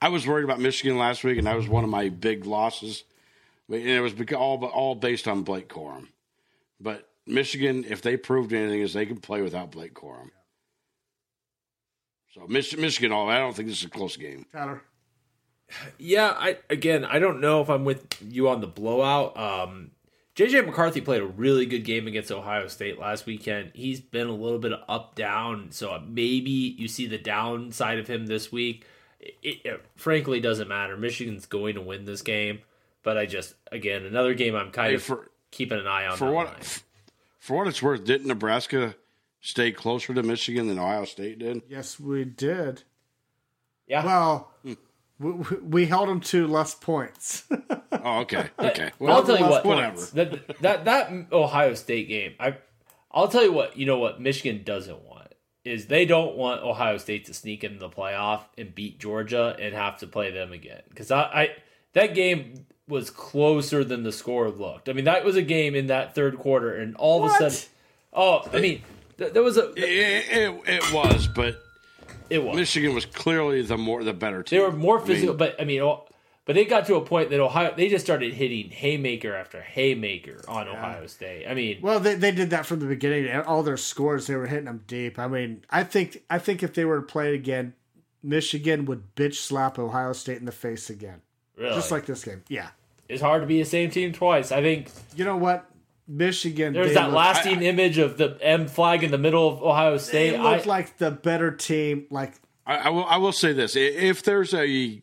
I was worried about Michigan last week, and that was one of my big losses. And it was all, all based on Blake Corum. But Michigan, if they proved anything, is they can play without Blake Corum. So Michigan, I don't think this is a close game. Tyler. Yeah, I again, I don't know if I'm with you on the blowout. Um J J McCarthy played a really good game against Ohio State last weekend. He's been a little bit up-down, so maybe you see the downside of him this week. it, it frankly doesn't matter. Michigan's going to win this game, but I just, again, another game I'm kind hey, of for, keeping an eye on. For what, f- for what it's worth, didn't Nebraska stay closer to Michigan than Ohio State did? Yes, we did. Yeah. Well, hmm. we, we held them to less points. Oh, okay. Okay. Well, I'll tell you what. Points. Whatever. That, that that Ohio State game, I, I'll tell you what. You know what Michigan doesn't want is they don't want Ohio State to sneak into the playoff and beat Georgia and have to play them again. Because I, I that game was closer than the score looked. I mean, that was a game in that third quarter, and all what? of a sudden, oh, I mean, th- there was a th- it, it, it was, but it was Michigan was clearly the more the better team. They were more physical, I mean, but I mean. Oh, But it got to a point that Ohio, they just started hitting haymaker after haymaker on yeah. Ohio State. I mean, well, they they did that from the beginning. All their scores, they were hitting them deep. I mean, I think I think if they were to play it again, Michigan would bitch slap Ohio State in the face again, really? Just like this game. Yeah, it's hard to be the same team twice. I think you know what Michigan. There's that looked, lasting I, I, image of the M flag in the middle of Ohio State. They looked I, like the better team. Like I, I will, I will say this: if there's a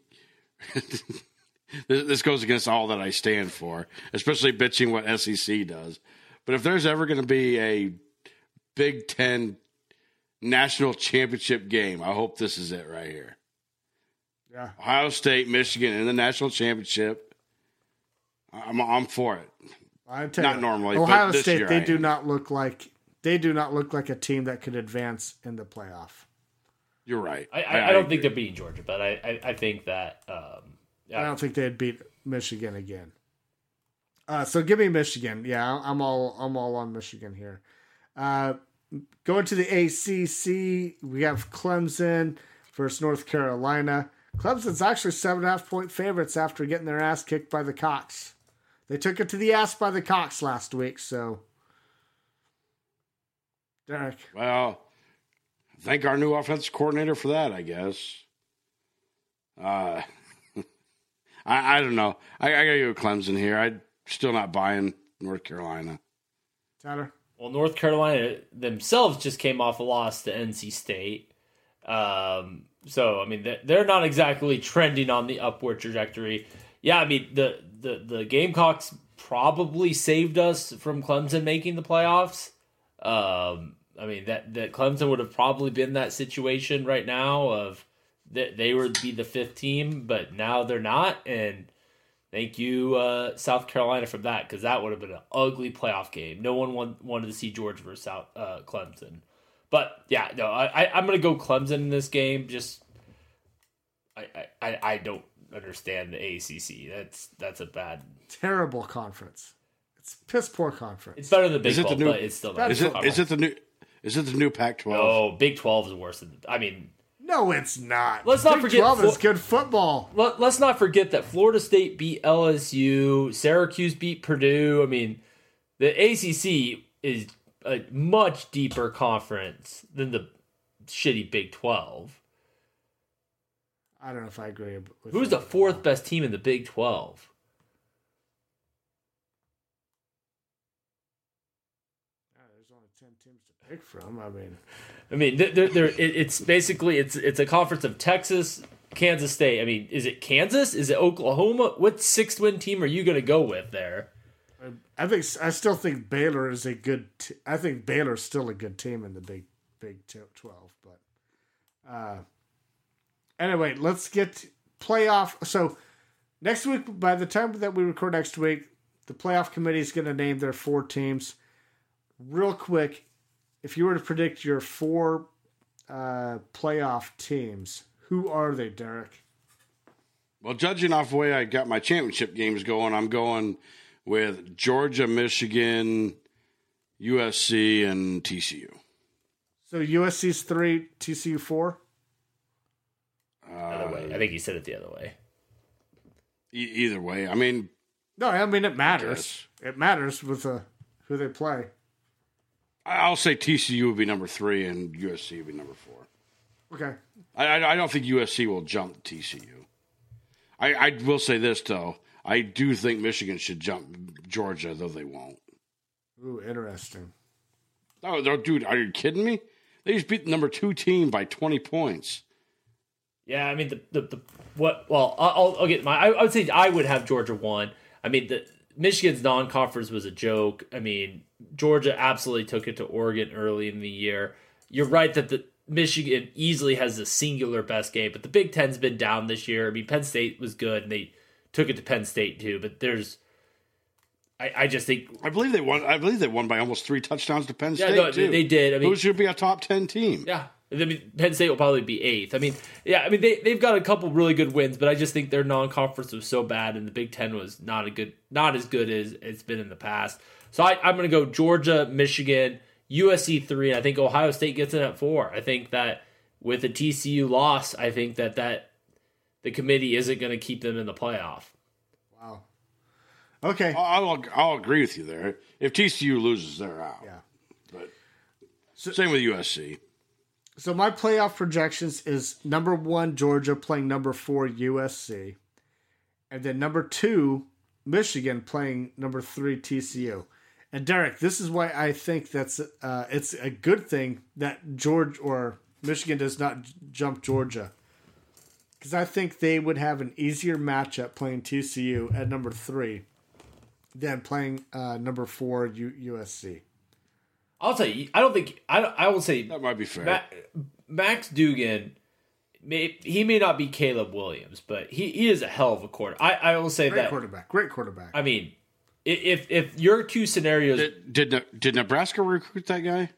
this goes against all that I stand for, especially bitching what S E C does. But if there's ever going to be a Big Ten national championship game, I hope this is it right here. Yeah, Ohio State, Michigan in the national championship. I'm I'm for it. I'm not you, normally. Ohio but this State year they I do am. not look like they do not look like a team that could advance in the playoff. You're right. I, I, I, I don't agree. think they're beating Georgia, but I I, I think that. Um, I don't think they'd beat Michigan again. Uh, so give me Michigan. Yeah, I'm all I'm all on Michigan here. Uh, going to the A C C, we have Clemson versus North Carolina. Clemson's actually seven and a half point favorites after getting their ass kicked by the Cox. They took it to the ass by the Cox last week. So, Derek. Well, thank our new offensive coordinator for that, I guess. Uh. I, I don't know. I, I got to go with Clemson here. I'm still not buying North Carolina. Tyler? Well, North Carolina themselves just came off a loss to N C State. Um, so, I mean, they're not exactly trending on the upward trajectory. Yeah, I mean, the, the, the Gamecocks probably saved us from Clemson making the playoffs. Um, I mean, that, that Clemson would have probably been that situation right now of, that they would be the fifth team, but now they're not. And thank you, uh, South Carolina, for that, because that would have been an ugly playoff game. No one want, wanted to see Georgia versus South, uh, Clemson. But, yeah, no, I, I, I'm going to go Clemson in this game. Just I, I, I don't understand the A C C. That's that's a bad... Terrible conference. It's a piss-poor conference. It's better than the Big twelve, but it's still not. Is it, is it the new, is it the new Pac twelve? No, Big twelve is worse than... I mean... No, it's not. Let's not Big forget twelve is good football. Let, let's not forget that Florida State beat L S U, Syracuse beat Purdue. I mean, the A C C is a much deeper conference than the shitty Big twelve. I don't know if I agree with Who's the fourth best team in the Big twelve? From I mean, I mean, they're, they're, it's basically it's it's a conference of Texas, Kansas State. I mean, is it Kansas? Is it Oklahoma? What sixth win team are you going to go with there? I think I still think Baylor is a good. T- I think Baylor's still a good team in the Big Big twelve. But uh, anyway, let's get playoff. So next week, by the time that we record next week, the playoff committee is going to name their four teams. Real quick. If you were to predict your four uh, playoff teams, who are they, Derek? Well, judging off the way I got my championship games going, I'm going with Georgia, Michigan, U S C, and T C U. So U S C's three, T C U four? Uh, other way. I think you said it the other way. E- either way. I mean... No, I mean, it matters. It matters with uh, who they play. I'll say T C U would be number three and U S C would be number four. Okay. I, I don't think U S C will jump T C U. I, I will say this, though. I do think Michigan should jump Georgia, though they won't. Ooh, interesting. Oh, dude, are you kidding me? They just beat the number two team by twenty points. Yeah, I mean the the, the what? Well, I'll I'll get my. I, I would say I would have Georgia one. I mean the Michigan's non-conference was a joke. I mean Georgia absolutely took it to Oregon early in the year. You're right that the Michigan easily has the singular best game, but the Big Ten's been down this year. I mean Penn State was good and they took it to Penn State too, but there's. I, I just think I believe they won. I believe they won by almost three touchdowns to Penn State. Yeah, no, too. They did. I mean, who should be a top ten team? Yeah, I mean, Penn State will probably be eighth. I mean, yeah, I mean they they've got a couple really good wins, but I just think their non-conference was so bad, and the Big Ten was not a good, not as good as it's been in the past. So I, I'm going to go Georgia, Michigan, U S C three, and I think Ohio State gets in at four. I think that with a T C U loss, I think that that the committee isn't going to keep them in the playoff. Wow. Okay, I'll I'll agree with you there. If T C U loses, they're out. Yeah, but so, same with U S C. So my playoff projections is number one Georgia playing number four U S C, and then number two Michigan playing number three T C U. And Derek, this is why I think that's uh, it's a good thing that Georgia or Michigan does not j- jump Georgia. Because I think they would have an easier matchup playing T C U at number three than playing uh, number four U- USC. I'll tell you, I don't think I. Don't, I will say that might be fair. Ma- Max Duggan, may, he may not be Caleb Williams, but he, he is a hell of a quarterback. I, I will say great that quarterback, great quarterback. I mean, if if your two scenarios did did, ne- did Nebraska recruit that guy?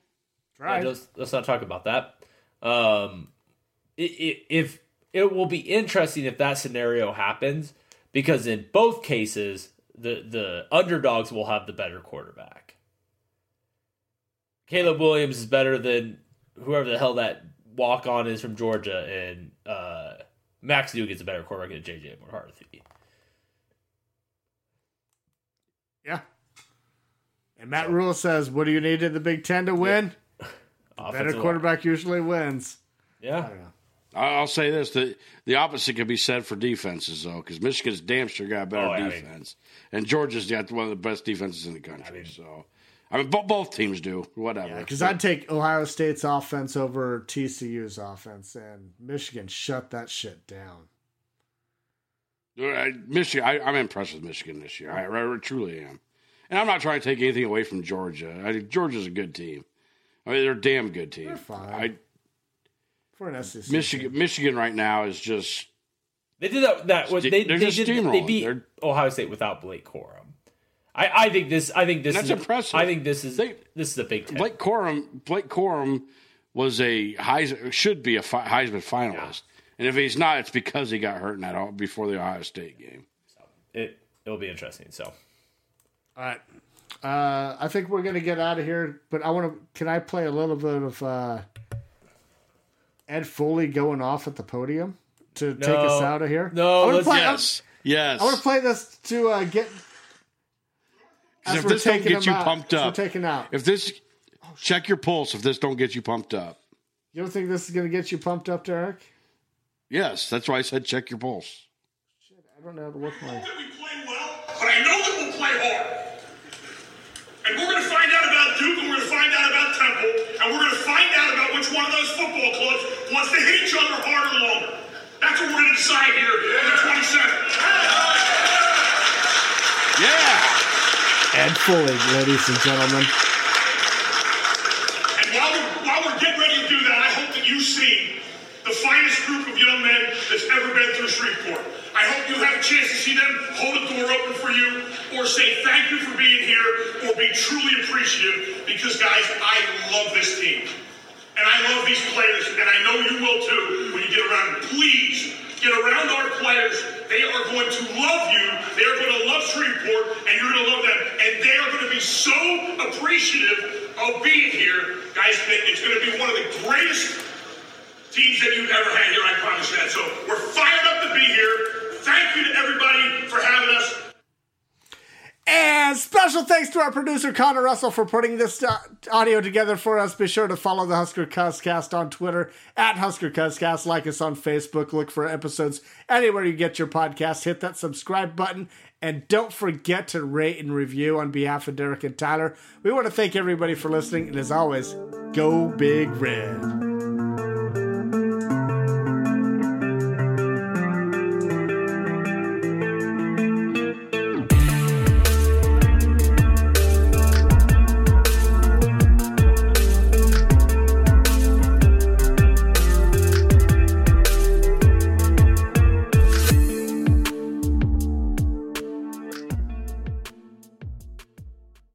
Right. Yeah, let's, let's not talk about that. Um, if, if it will be interesting if that scenario happens, because in both cases, the, the underdogs will have the better quarterback. Caleb Williams is better than whoever the hell that walk-on is from Georgia, and uh, Max Duggan's a better quarterback than J J McCarthy. Yeah. And Matt Rhule says, what do you need in the Big Ten to win? Yeah. The better quarterback line usually wins. Yeah. I don't know. I'll say this: the the opposite could be said for defenses, though, because Michigan's damn sure got a better oh, yeah, defense, I mean, and Georgia's got one of the best defenses in the country. I mean, so, I mean, bo- both teams do whatever. Because yeah, I'd take Ohio State's offense over T C U's offense, and Michigan shut that shit down. I, Michigan, I, I'm impressed with Michigan this year. I, I truly am, and I'm not trying to take anything away from Georgia. I think Georgia's a good team. I mean, they're a damn good team. They're fine. I, For an S E C Michigan, team. Michigan right now is just they did that. that they, they, just did, they beat they're, Ohio State without Blake Corum. I, I think this. I think this. That's is impressive. I think this is they, this is the Big Ten. Blake Corum. Blake Corum was a Heisman, should be a fi- Heisman finalist, yeah, and if he's not, it's because he got hurt in that before the Ohio State game. So it it'll be interesting. So, all right, uh, I think we're gonna get out of here. But I want to. Can I play a little bit of? Uh, Ed Foley going off at the podium to no, take us out of here? No, I want to play, yes, I, yes. I want to play this to uh, get. If this don't get you out, pumped up, we're taking out. If this, oh, check your pulse. If this don't get you pumped up, you don't think this is going to get you pumped up, Derek? Yes, that's why I said check your pulse. Shit, I don't know how to work my. I know that we play well, but I know that we'll play hard, and we're going to find out about Duke, and we're going to find out about Temple, and we're going to find out about which one of those football clubs wants to hit each other harder or longer. That's what we're going to decide here on the twenty-seventh. Yeah. And fully, ladies and gentlemen. And while we're, while we're getting ready to do that, I hope that you see the finest group of young men that's ever been through Shreveport. I hope you have a chance to see them hold a door open for you or say thank you for being here or be truly appreciative because, guys, I love this team. And I love these players, and I know you will too when you get around. Please get around our players. They are going to love you. They are going to love Shreveport, and you're going to love them. And they are going to be so appreciative of being here, guys, that it's going to be one of the greatest teams that you've ever had here. I promise that. So we're fired up to be here. Thank you to everybody for having us. And special thanks to our producer, Connor Russell, for putting this audio together for us. Be sure to follow the Husker Cuz Cast on Twitter, at Husker Cuz Cast. Like us on Facebook. Look for episodes anywhere you get your podcast. Hit that subscribe button. And don't forget to rate and review. On behalf of Derek and Tyler, we want to thank everybody for listening. And as always, go Big Red.